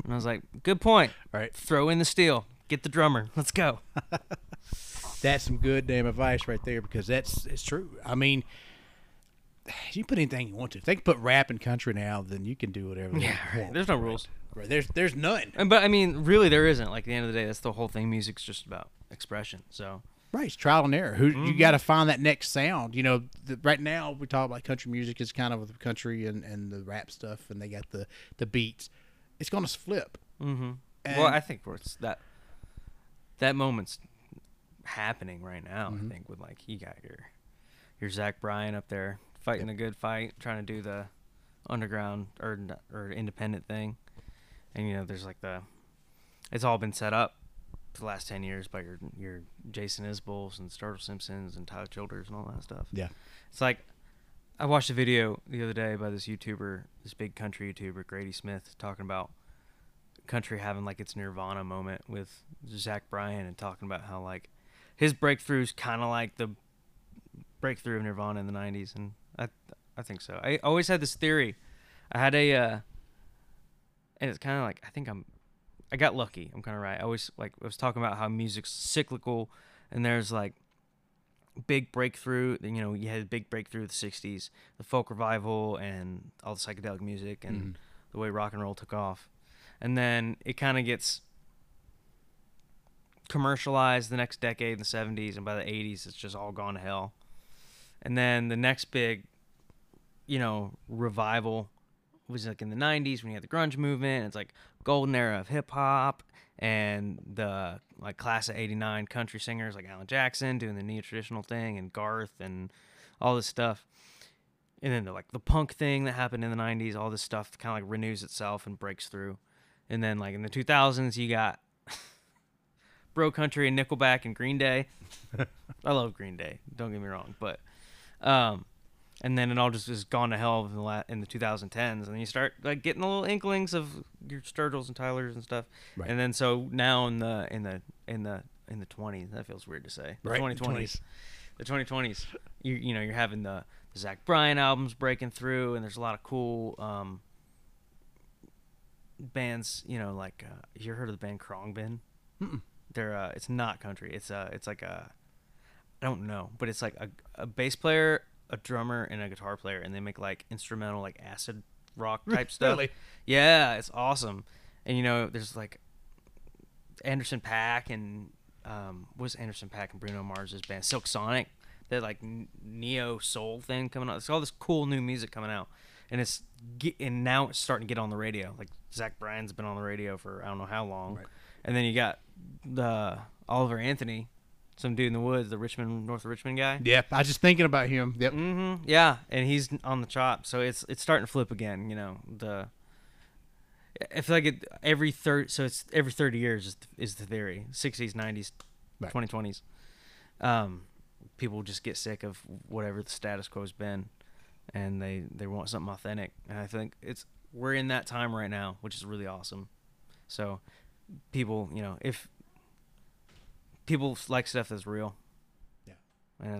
I was like, good point. Right. Throw in the steel. Get the drummer. Let's go. That's some good damn advice right there, because it's true. I mean, you put anything you want to. If they can put rap and country now, then you can do whatever they want. There's no rules. Right. There's none. But, I mean, really there isn't. Like, at the end of the day, that's the whole thing. Music's just about expression, so... Right, it's trial and error. You got to find that next sound. You know, right now we talk about country music is kind of the country and the rap stuff, and they got the beats. It's going to flip. Mm-hmm. Well, I think that moment's happening right now. Mm-hmm. I think with like you got your Zach Bryan up there fighting a good fight, trying to do the underground or independent thing, and you know there's like it's all been set up the last 10 years by your Jason Isbells and Startle Simpsons and Tyler Childers and all that stuff. Yeah. It's like, I watched a video the other day by this YouTuber, this big country YouTuber, Grady Smith, talking about country having like its Nirvana moment with Zach Bryan, and talking about how like his breakthrough's kind of like the breakthrough of Nirvana in the 90s. And I think so. I always had this theory. I had a, and it's kind of like, I got lucky. I'm kind of right. I was talking about how music's cyclical, and there's like big breakthrough. You know, you had a big breakthrough of the 60s, the folk revival and all the psychedelic music and the way rock and roll took off. And then it kind of gets commercialized the next decade in the 70s, and by the 80s, it's just all gone to hell. And then the next big, you know, revival was like in the 90s when you had the grunge movement. It's like golden era of hip hop, and the like class of '89 country singers like Alan Jackson doing the neo-traditional thing, and Garth and all this stuff. And then the punk thing that happened in the 90s, all this stuff kind of like renews itself and breaks through. And then like in the 2000s, you got bro country and Nickelback and Green Day. I love Green Day, don't get me wrong, but And then it all just is gone to hell in the 2010s. And then you start like getting the little inklings of your Sturgills and Tylers and stuff. Right. And then so now in the 20s, that feels weird to say. The 2020s. The 2020s. You know, you're having the Zach Bryan albums breaking through, and there's a lot of cool bands, you know, like you heard of the band Krongbin? Mm-mm. They're it's not country. It's like a, I don't know, but it's like a bass player, a drummer, and a guitar player, and they make like instrumental, like acid rock type stuff. Really? Yeah, it's awesome. And you know, there's like Anderson Paak and what's Anderson Paak and Bruno Mars's band Silk Sonic. They're like neo soul thing coming out. It's all this cool new music coming out, and now it's starting to get on the radio. Like Zach Bryan's been on the radio for I don't know how long, right. And then you got the Oliver Anthony. Some dude in the woods, the North of Richmond guy. Yeah, I was just thinking about him. Yep. Mm-hmm. Yeah, and he's on the chop, so it's starting to flip again. You know, I feel like every 30 years is the theory. 60s, 90s, right. 2020s. People just get sick of whatever the status quo's been, and they want something authentic. And I think we're in that time right now, which is really awesome. So, people, you know, if people like stuff that's real. Yeah. And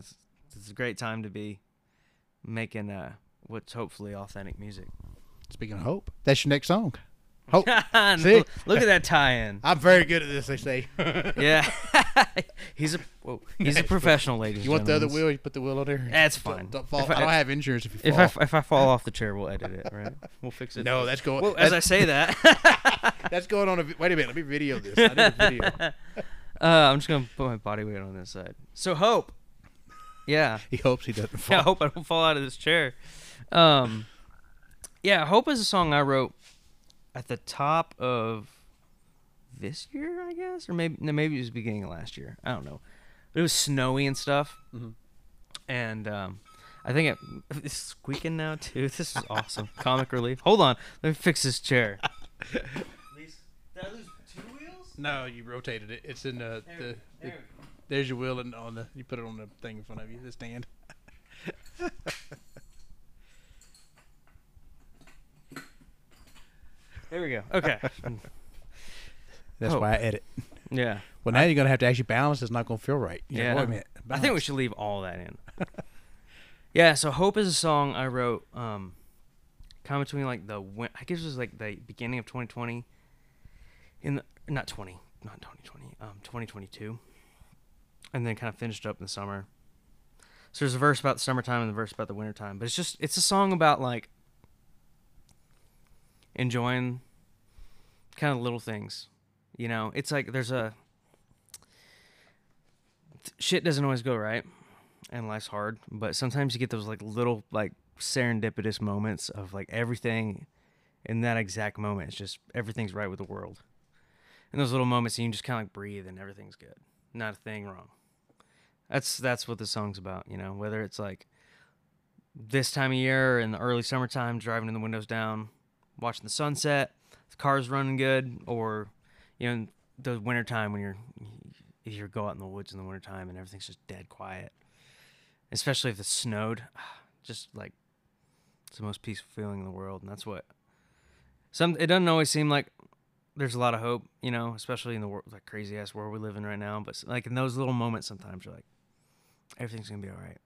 it's a great time to be making what's hopefully authentic music. Speaking of hope, that's your next song. Hope. See? Look at that tie-in. I'm very good at this, they say. Yeah. He's a professional, ladies and gentlemen. You want the other wheel? You put the wheel on there? That's fine. Don't fall. I don't have insurance if you fall. If I fall off the chair, we'll edit it, right? We'll fix it. No, that's going... Well, as I say that... that's going on a... Wait a minute. Let me video this. I need a video. I'm just going to put my body weight on this side. So hope. Yeah. He hopes he doesn't fall. Yeah, I hope I don't fall out of this chair. Yeah, Hope is a song I wrote at the top of this year, I guess. Or maybe it was the beginning of last year. I don't know. But it was snowy and stuff. Mm-hmm. And I think it's squeaking now, too. This is awesome. Comic relief. Hold on. Let me fix this chair. Did I lose? No, you rotated it. It's in there's your wheel, and you put it on the thing in front of you, the stand. There we go. Okay. That's why I edit. Yeah. Well, now you're going to have to actually balance. It's not going to feel right. I think we should leave all that in. Yeah, so Hope is a song I wrote kind of between like I guess it was like the beginning of 2020. Not 2020, 2022. And then kind of finished up in the summer. So there's a verse about the summertime and a verse about the wintertime. But it's a song about, like, enjoying kind of little things. You know, it's like there's shit doesn't always go right. And life's hard. But sometimes you get those, like, little, like, serendipitous moments of, like, everything in that exact moment. It's just everything's right with the world. In those little moments, you can just kind of like breathe, and everything's good. Not a thing wrong. That's what the song's about, you know. Whether it's like this time of year or in the early summertime, driving in the windows down, watching the sunset, the car's running good, or you know, the wintertime when you go out in the woods in the wintertime and everything's just dead quiet. Especially if it's snowed, just like it's the most peaceful feeling in the world, and that's what. It doesn't always seem like. There's a lot of hope, you know, especially in the world, like crazy-ass world we live in right now. But like in those little moments, sometimes you're like, everything's gonna be all right,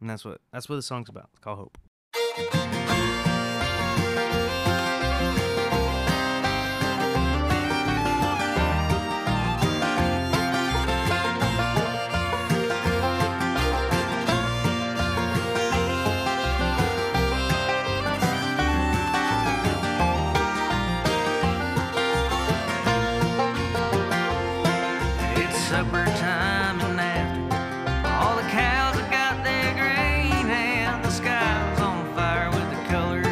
and that's what the song's about. It's called Hope. Cows have got their grain and the sky's on fire with the color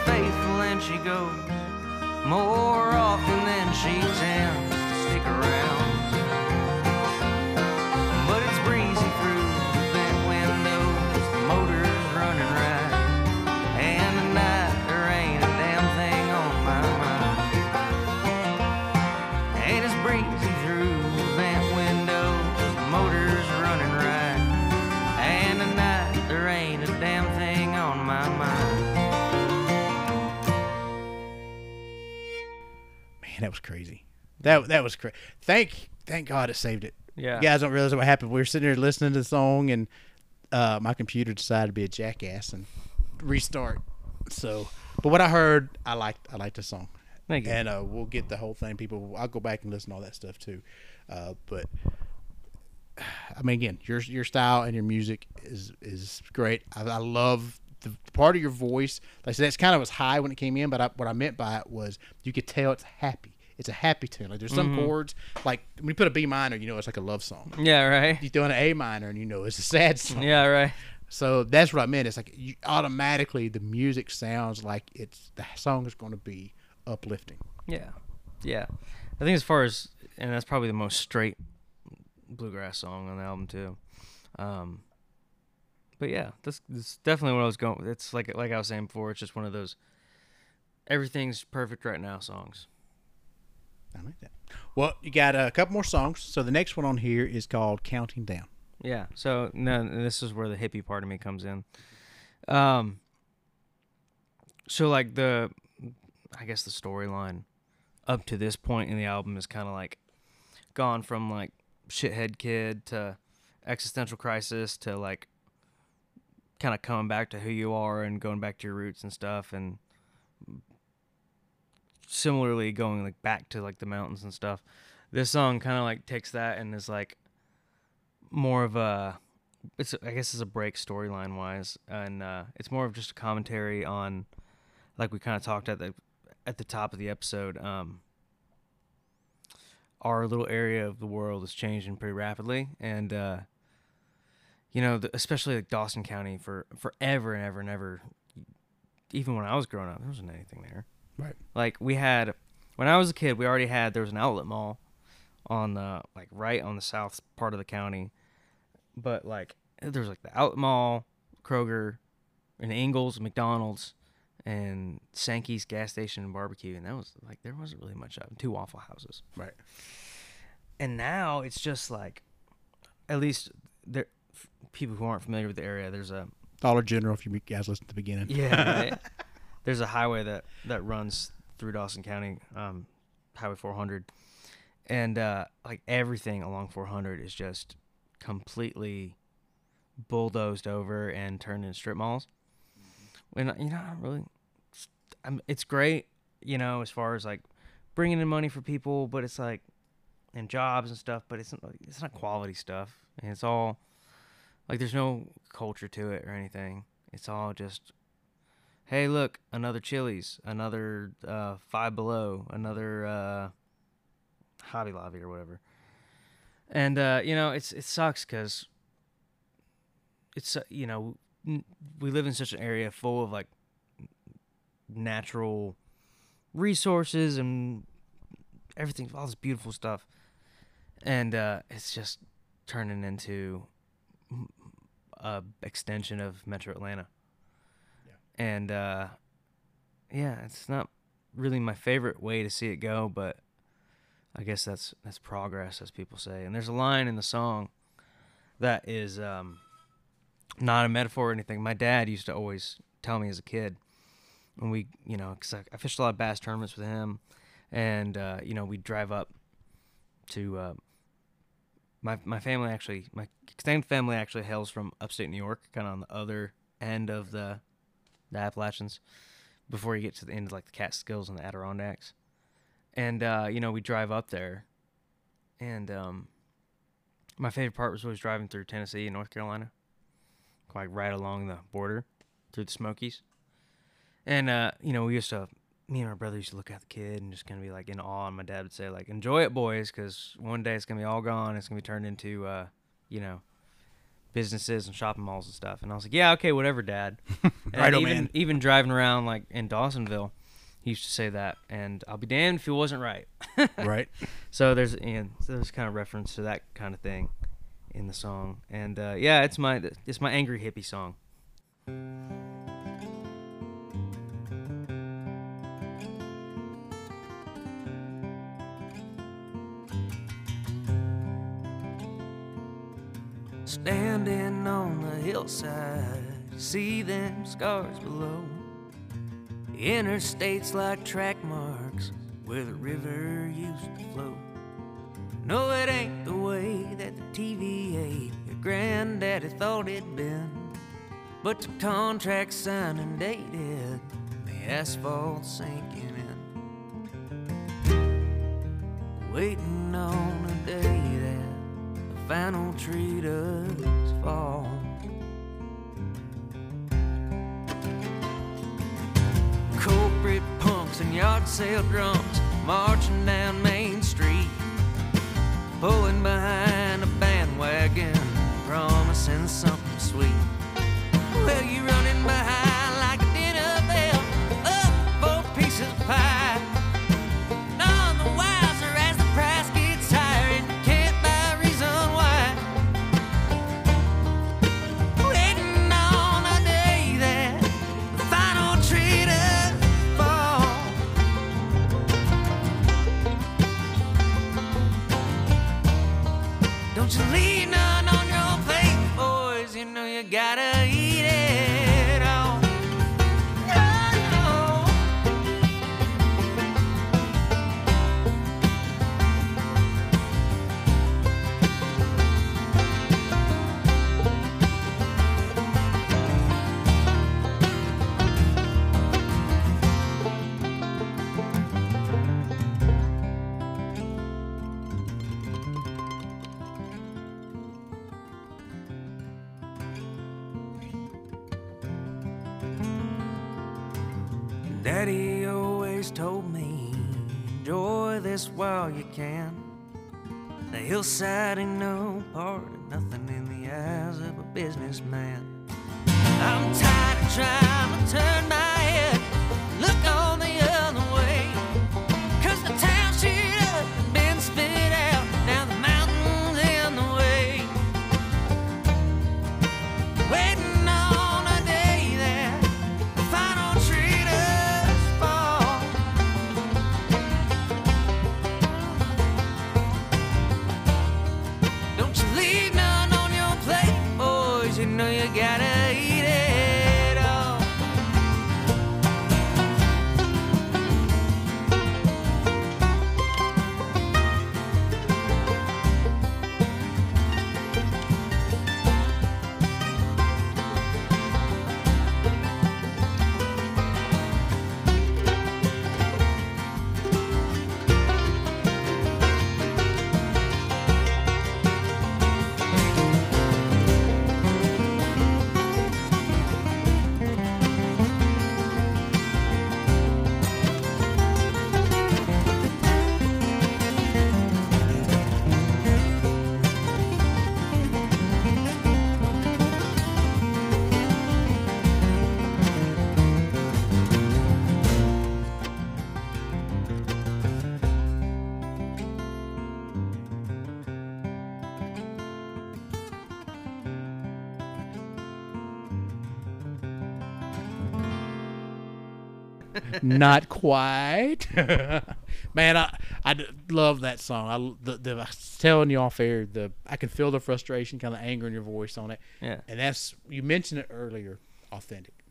faithful and she goes, more often than she tends to stick around. But it's breezy through the bent windows, the motor's running right, and tonight there ain't a damn thing on my mind. And it's breezy through the bent windows, the motor's running right, and tonight there ain't a damn thing on my mind. That was crazy. That was crazy. Thank God it saved it. Yeah. You guys don't realize what happened. We were sitting there listening to the song, and my computer decided to be a jackass and restart. So, but what I heard, I liked the song. Thank you. And we'll get the whole thing. People, I'll go back and listen to all that stuff too. But I mean, again, your style and your music is great. I love the part of your voice, like I said, that's kind of was high when it came in, but what I meant by it was you could tell it's happy. It's a happy tune. Like there's some chords, like when you put a B minor, you know it's like a love song. Yeah, right. You're doing an A minor, and you know it's a sad song. Yeah, right. So that's what I meant. It's like you, automatically the music sounds like the song is going to be uplifting. Yeah, yeah. I think as far as, and that's probably the most straight bluegrass song on the album too. But yeah, that's definitely what I was going. It's like I was saying before. It's just one of those everything's perfect right now songs. I like that. Well, you got a couple more songs. So the next one on here is called "Counting Down." Yeah. So no, this is where the hippie part of me comes in. So like I guess the storyline up to this point in the album is kind of like gone from like shithead kid to existential crisis to like, kind of coming back to who you are and going back to your roots and stuff, and similarly going like back to like the mountains and stuff. This song kind of like takes that and is like more of a, I guess it's a break storyline wise, and it's more of just a commentary on, like we kind of talked at the top of the episode, our little area of the world is changing pretty rapidly, and you know, especially like Dawson County for forever and ever and ever. Even when I was growing up, there wasn't anything there. Right. Like we had, when I was a kid, there was an outlet mall on the, like right on the south part of the county. But like, there was like the outlet mall, Kroger, and Ingles, McDonald's, and Sankey's gas station and barbecue. And that was like, there wasn't really much of them. 2 Waffle Houses. Right. And now it's just like, at least there, people who aren't familiar with the area, there's a Dollar General if you guys listen to the beginning. Yeah, right. There's a highway that runs through Dawson County, Highway 400, and like everything along 400 is just completely bulldozed over and turned into strip malls. And you know, it's great, you know, as far as like bringing in money for people, but it's like, and jobs and stuff, but it's not quality stuff, and it's all. Like, there's no culture to it or anything. It's all just, hey, look, another Chili's, another Five Below, another Hobby Lobby or whatever. And, you know, it sucks because it's, you know, we live in such an area full of, like, natural resources and everything, all this beautiful stuff. And it's just turning into a extension of Metro Atlanta. Yeah. And yeah, it's not really my favorite way to see it go, but I guess that's progress, as people say. And there's a line in the song that is not a metaphor or anything. My dad used to always tell me as a kid when we, you know, because I fished a lot of bass tournaments with him, and you know, we'd drive up to my family actually, my extended family actually hails from upstate New York, kind of on the other end of the Appalachians, before you get to the end of like the Catskills and the Adirondacks. And, you know, we drive up there, and my favorite part was always driving through Tennessee and North Carolina, like right along the border through the Smokies. And, you know, me and my brother used to look at the kid and just kind of be like in awe, and my dad would say like, enjoy it, boys, because one day it's going to be all gone. It's going to be turned into, you know, businesses and shopping malls and stuff. And I was like, yeah, okay, whatever, Dad. Right, man. Even driving around like in Dawsonville, he used to say that, and I'll be damned if he wasn't right. Right. So there's kind of reference to that kind of thing in the song, and yeah, it's my angry hippie song. Standing on the hillside, see them scars below. Interstates like track marks where the river used to flow. No, it ain't the way that the TVA your granddaddy thought it'd been, but the contract signed and dated, the asphalt sinking in. Waiting on a day that the final tree does fall. Corporate punks and yard sale drunks marching down Main Street, pulling behind a bandwagon, promising something sweet. Well, you're running behind like a dinner bell, up for pieces of pie. None the wiser as the price gets higher, and you can't buy a reason why. Waiting on a day that the final tree does fall. Don't you leave none on your plate, boys, you know you gotta eat. Daddy always told me, enjoy this while you can. The hillside ain't no part of nothing in the eyes of a businessman. I'm tired of trying to turn my head, look on the other way, 'cause the town's chewed up and been spit out, now the mountain's in the way. Waiting. Not quite. Man, I love that song. I was telling you off air, I can feel the frustration, kind of anger in your voice on it. Yeah. And that's, you mentioned it earlier, authentic.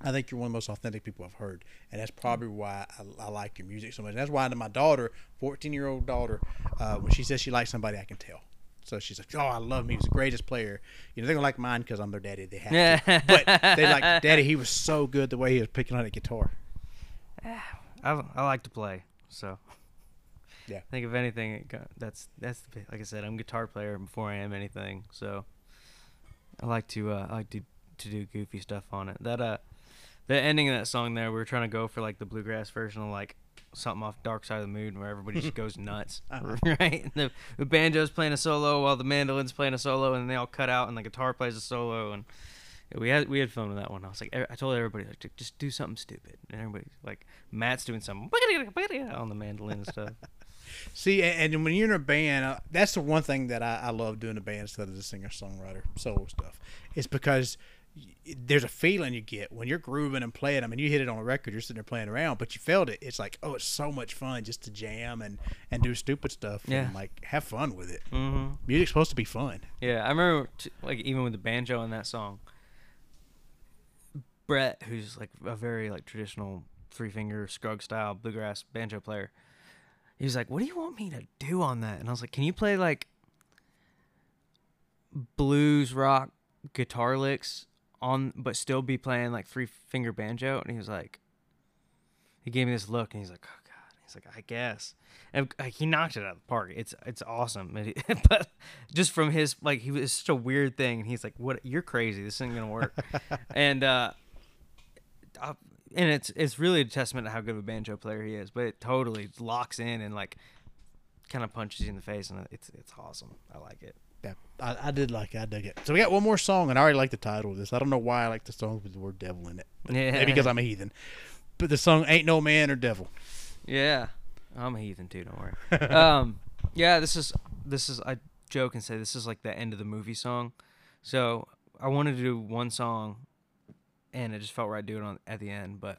I think you're one of the most authentic people I've heard, and that's probably why I like your music so much. And that's why to my daughter, 14-year-old daughter, when she says she likes somebody, I can tell. So she's like, oh, I love him. He was the greatest player. You know, they're going to like mine because I'm their daddy. They have to. But they like, Daddy, he was so good the way he was picking on the guitar. I like to play, so yeah. I think if anything, that's like I said, I'm a guitar player before I am anything. So I like to do goofy stuff on it. That the ending of that song there, we were trying to go for like the bluegrass version of like something off Dark Side of the Moon where everybody just goes nuts. Right? And the banjo's playing a solo while the mandolin's playing a solo, and they all cut out and the guitar plays a solo, and we had fun with that one. I was like, I told everybody, like, just do something stupid, and everybody's like, Matt's doing something on the mandolin and stuff. See, and when you're in a band, that's the one thing that I love doing a band instead of the singer-songwriter solo stuff. It's because there's a feeling you get when you're grooving and playing. I mean, you hit it on a record, you're sitting there playing around, but you felt it. It's like, oh, it's so much fun just to jam and do stupid stuff. Yeah. And, like, have fun with it. Mm-hmm. Music's supposed to be fun. Yeah, I remember, like, even with the banjo in that song, Brett, who's, like, a very, like, traditional three-finger Scruggs-style bluegrass banjo player, he was like, what do you want me to do on that? And I was like, can you play like blues rock guitar licks on, but still be playing like three finger banjo? And he was like, he gave me this look and he's like, oh God. He's like, I guess. And he knocked it out of the park. It's awesome. But just from his, like, he was such a weird thing. And he's like, what, you're crazy. This isn't going to work. And, and it's really a testament to how good of a banjo player he is, but it totally locks in and like kind of punches you in the face, and it's awesome. I like it. Yeah, I did like it. I dig it. So we got one more song, and I already like the title of this. I don't know why I like the song with the word devil in it. Yeah. Maybe because I'm a heathen. But the song Ain't No Man or Devil. Yeah. I'm a heathen too, don't worry. Yeah, this is I joke and say this is like the end of the movie song. So I wanted to do one song, and it just felt right doing it at the end. But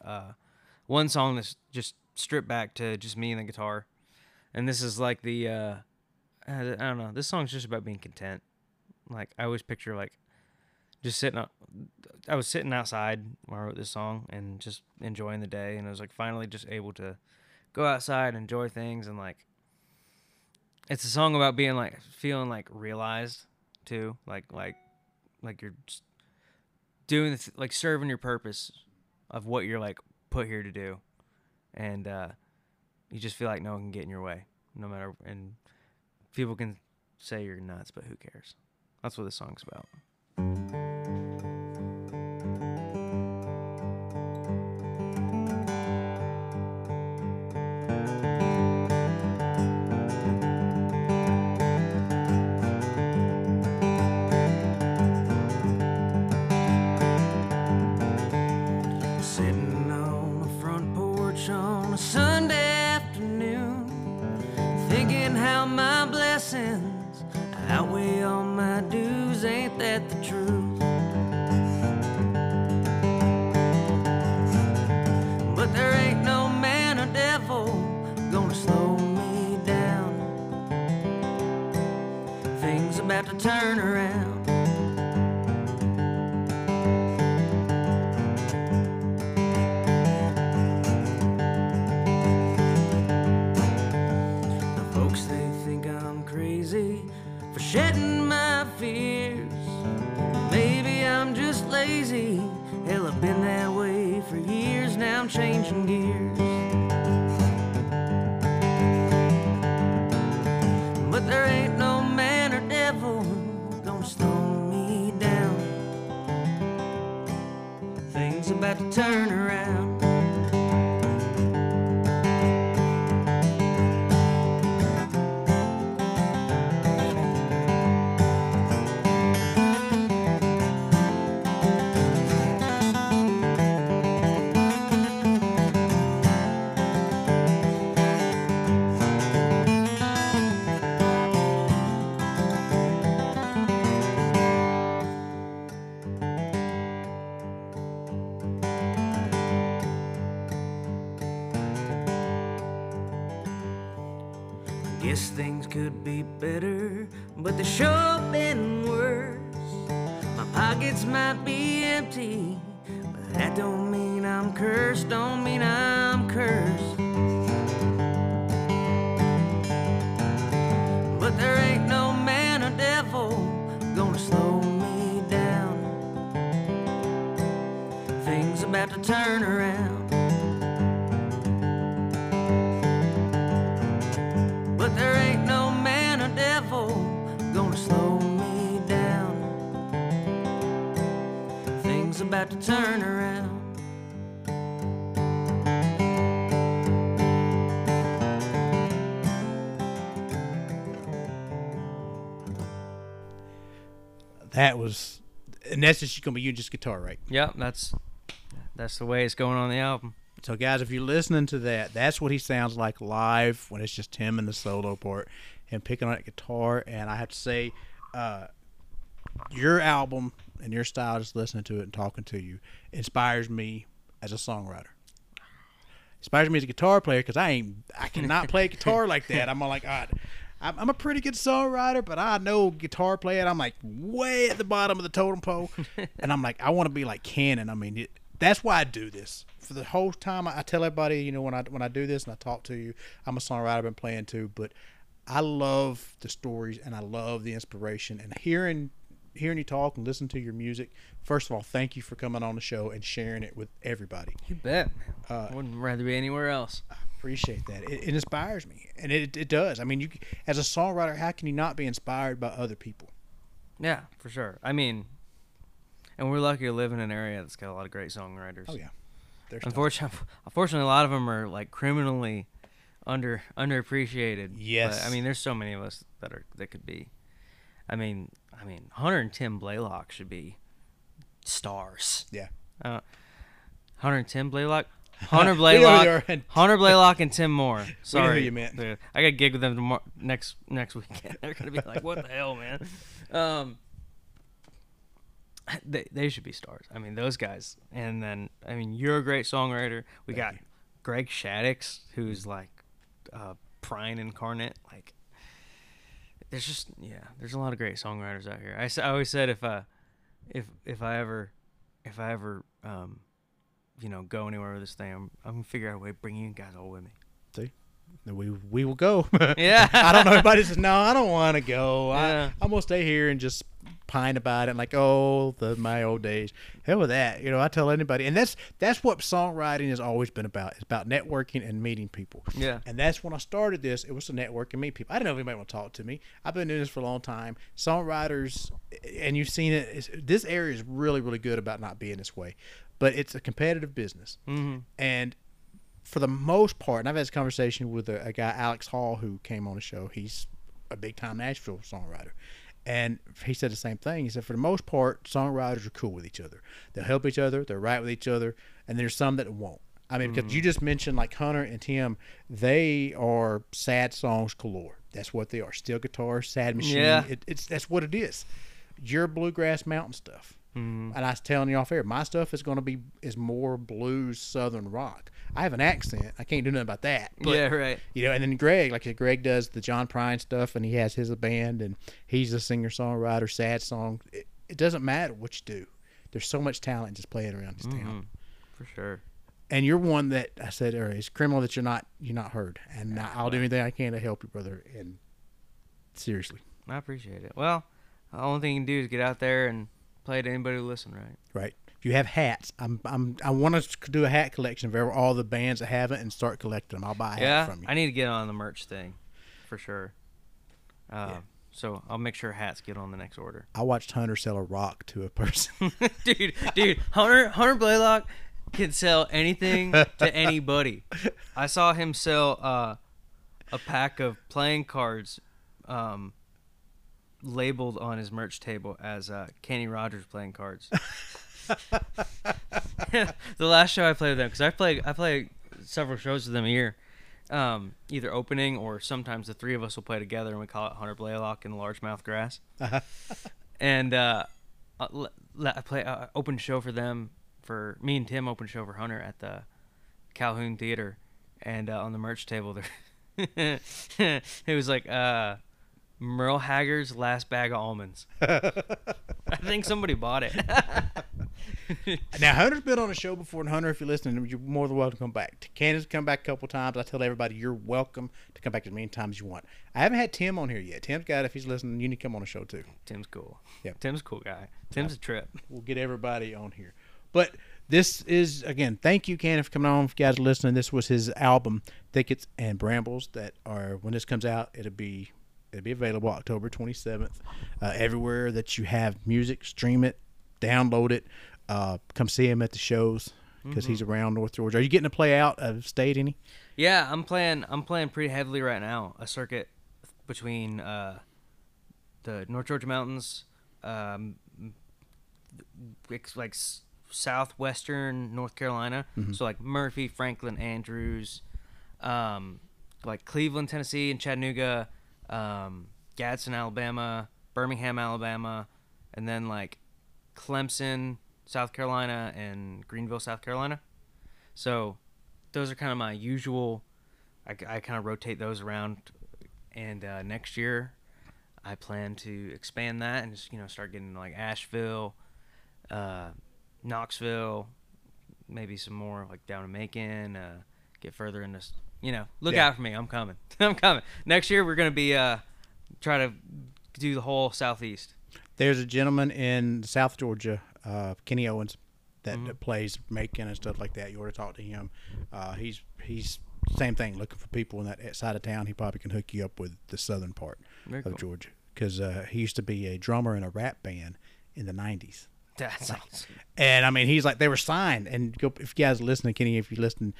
one song that's just stripped back to just me and the guitar. And this is like the, I don't know, this song's just about being content. Like, I always picture, like, just I was sitting outside when I wrote this song and just enjoying the day. And I was, like, finally just able to go outside, enjoy things. And, like, it's a song about being, like, feeling, like, realized, too. Like you're just doing like serving your purpose of what you're like put here to do, and you just feel like no one can get in your way, no matter. And people can say you're nuts, but who cares? That's what this song's about. Turn around. The folks, they think I'm crazy for shedding my fears. Maybe I'm just lazy. Hell, I've been that way for years. Now I'm changing gears. But there ain't no man or devil gonna slow me down. Things about to turn around. Guess things could be better, but they sure been worse. My pockets might be empty, but that don't mean I'm cursed, don't mean I'm cursed. But there ain't no man or devil gonna slow me down. Things about to turn around. There ain't no man or devil gonna slow me down. Things about to turn around. That was, and that's just going to be you just guitar, right? Yeah, that's the way it's going on the album. So, guys, if you're listening to that, that's what he sounds like live when it's just him and the solo part and picking on that guitar. And I have to say, your album and your style, just listening to it and talking to you, inspires me as a songwriter. Inspires me as a guitar player because I cannot play guitar like that. I'm like, God, I'm a pretty good songwriter, but I know guitar playing. I'm like way at the bottom of the totem pole, and I'm like, I want to be like Cannon. I mean, that's why I do this. For the whole time, I tell everybody, you know, when I do this and I talk to you, I'm a songwriter. I've been playing too, but I love the stories and I love the inspiration and hearing you talk and listen to your music. First of all, thank you for coming on the show and sharing it with everybody. You bet. I wouldn't rather be anywhere else. I appreciate that. It inspires me, and it does. I mean, you as a songwriter, how can you not be inspired by other people? Yeah, for sure. I mean, and we're lucky to live in an area that's got a lot of great songwriters. Oh yeah. Unfortunately, a lot of them are like criminally underappreciated. Yes. But, I mean, there's so many of us that could be. I mean, Hunter and Tim Blaylock should be stars. Yeah. Hunter and Tim Blaylock? Hunter Blaylock and Tim Moore. Sorry. We know who you meant. Dude, I got a gig with them tomorrow, next weekend. They're going to be like, what the hell, man? They should be stars. I mean, those guys. And then, I mean, you're a great songwriter. We got Greg Shaddix, who's like Prine incarnate, like, there's just, yeah, there's a lot of great songwriters out here. I always said if I ever you know, go anywhere with this thing, I'm gonna figure out a way to bring you guys all with me. See, we will go. Yeah. I don't know. Everybody says no. I don't want to go. Yeah. I'm gonna stay here and just pine about it. And like, oh, my old days. Hell with that. You know, I tell anybody, and that's what songwriting has always been about. It's about networking and meeting people. Yeah. And that's when I started this. It was to network and meet people. I didn't know if anybody would talk to me. I've been doing this for a long time. Songwriters, and you've seen it. This area is really, really good about not being this way, but it's a competitive business. Mm-hmm. And for the most part, and I've had this conversation with a guy, Alex Hall, who came on the show. He's a big time Nashville songwriter. And he said the same thing. He said, for the most part, songwriters are cool with each other. They'll help each other. They'll write with each other. And there's some that won't. I mean, because you just mentioned like Hunter and Tim, they are sad songs galore. That's what they are. Steel guitar, sad machine. Yeah. That's what it is. Your bluegrass mountain stuff. Mm-hmm. And I was telling you off air, my stuff is more blues, southern rock. I have an accent. I can't do nothing about that. But, yeah, right. You know, and then Greg, Greg does the John Prine stuff, and he has his band, and he's a singer-songwriter, sad song. It doesn't matter what you do. There's so much talent just playing around this town. For sure. And you're one that I said earlier, it's criminal that you're not heard, and I'll do anything I can to help you, brother. And seriously, I appreciate it. Well, the only thing you can do is get out there and play to anybody who listen, right? Right. If you have hats, I want to do a hat collection of all the bands that have it and start collecting them. I'll buy a hat from you. I need to get on the merch thing, for sure. So I'll make sure hats get on the next order. I watched Hunter sell a rock to a person. dude, Hunter Blaylock can sell anything to anybody. I saw him sell a pack of playing cards. Labeled on his merch table as Kenny Rogers playing cards. The last show I played with them, because I play several shows with them a year, either opening or sometimes the three of us will play together, and we call it Hunter Blaylock and Largemouth Grass. And I opened show for them, for me and Tim opened show for Hunter at the Calhoun Theater, and on the merch table there, it was like Merle Haggard's last bag of almonds. I think somebody bought it. Now, Hunter's been on a show before, and Hunter, if you're listening, you're more than welcome to come back. Candace come back a couple times. I tell everybody you're welcome to come back as many times as you want. I haven't had Tim on here yet. Tim's got, if he's listening, you need to come on the show too. Tim's cool. Yeah, Tim's a cool guy. Tim's a trip. We'll get everybody on here. But this is, again, thank you, Cannon, for coming on. If you guys are listening, this was his album, Thickets and Brambles, that are, when this comes out, it'll be available October 27th. Everywhere that you have music, stream it, download it. Come see him at the shows because he's around North Georgia. Are you getting to play out of state any? Yeah, I'm playing pretty heavily right now. A circuit between the North Georgia mountains, like southwestern North Carolina. Mm-hmm. So like Murphy, Franklin, Andrews, like Cleveland, Tennessee, and Chattanooga, Gadsden, Alabama, Birmingham, Alabama, and then like Clemson, South Carolina, and Greenville, South Carolina. So those are kind of my usual. I kind of rotate those around, and next year I plan to expand that and just, you know, start getting like Asheville, Knoxville, maybe some more like down in Macon, get further into, you know, look out for me. I'm coming. I'm coming. Next year we're going to be try to do the whole Southeast. There's a gentleman in South Georgia, Kenny Owens, that plays Macon and stuff like that. You ought to talk to him. He's same thing, looking for people in that side of town. He probably can hook you up with the southern part of Georgia, because he used to be a drummer in a rap band in the 90s. That's awesome. And I mean, he's like, they were signed, and if you guys listen to Kenny, if you listen,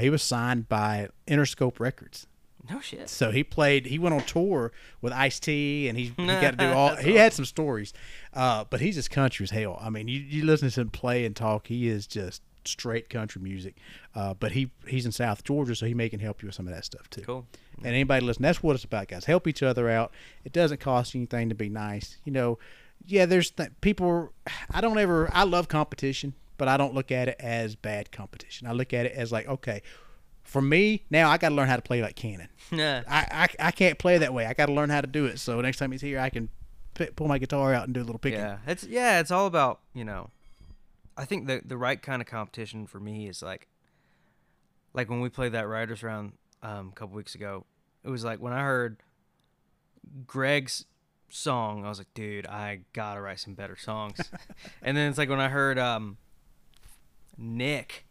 he was signed by Interscope Records. No shit. So he played. He went on tour with Ice-T, and he got to do all. He had some stories, but he's just country as hell. I mean, you listen to him play and talk. He is just straight country music, but he's in South Georgia, so he may can help you with some of that stuff too. Cool. And anybody listen, that's what it's about, guys. Help each other out. It doesn't cost you anything to be nice. You know, yeah. There's people. I love competition, but I don't look at it as bad competition. I look at it as like, okay. For me, now I got to learn how to play like Cannon. Yeah. I can't play that way. I got to learn how to do it. So next time he's here, I can pull my guitar out and do a little picking. It's all about, you know, I think the right kind of competition for me is like when we played that Riders Round a couple weeks ago, it was like when I heard Greg's song, I was like, dude, I got to write some better songs. And then it's like when I heard Nick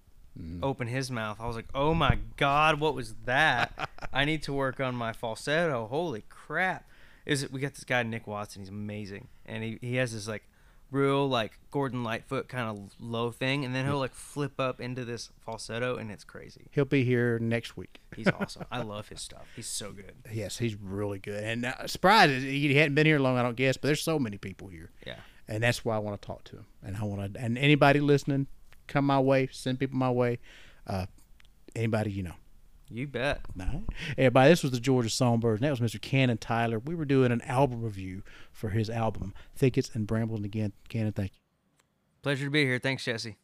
open his mouth, I was like, oh my god, what was that? I need to work on my falsetto. Holy crap. We got this guy Nick Watson, he's amazing, and he has this like real like Gordon Lightfoot kind of low thing, and then he'll like flip up into this falsetto, and it's crazy. He'll be here next week. He's awesome. I love his stuff. He's so good. Yes, he's really good. And surprised he hadn't been here long, I don't guess, but there's so many people here. Yeah, and that's why I want to talk to him, and and anybody listening, come my way, send people my way, anybody you know. You bet. All right. Everybody, this was the Georgia Songbirds, and that was Mr. Cannon Tyler. We were doing an album review for his album Thickets and Brambles, and again, Cannon, thank you. Pleasure to be here. Thanks, Jesse.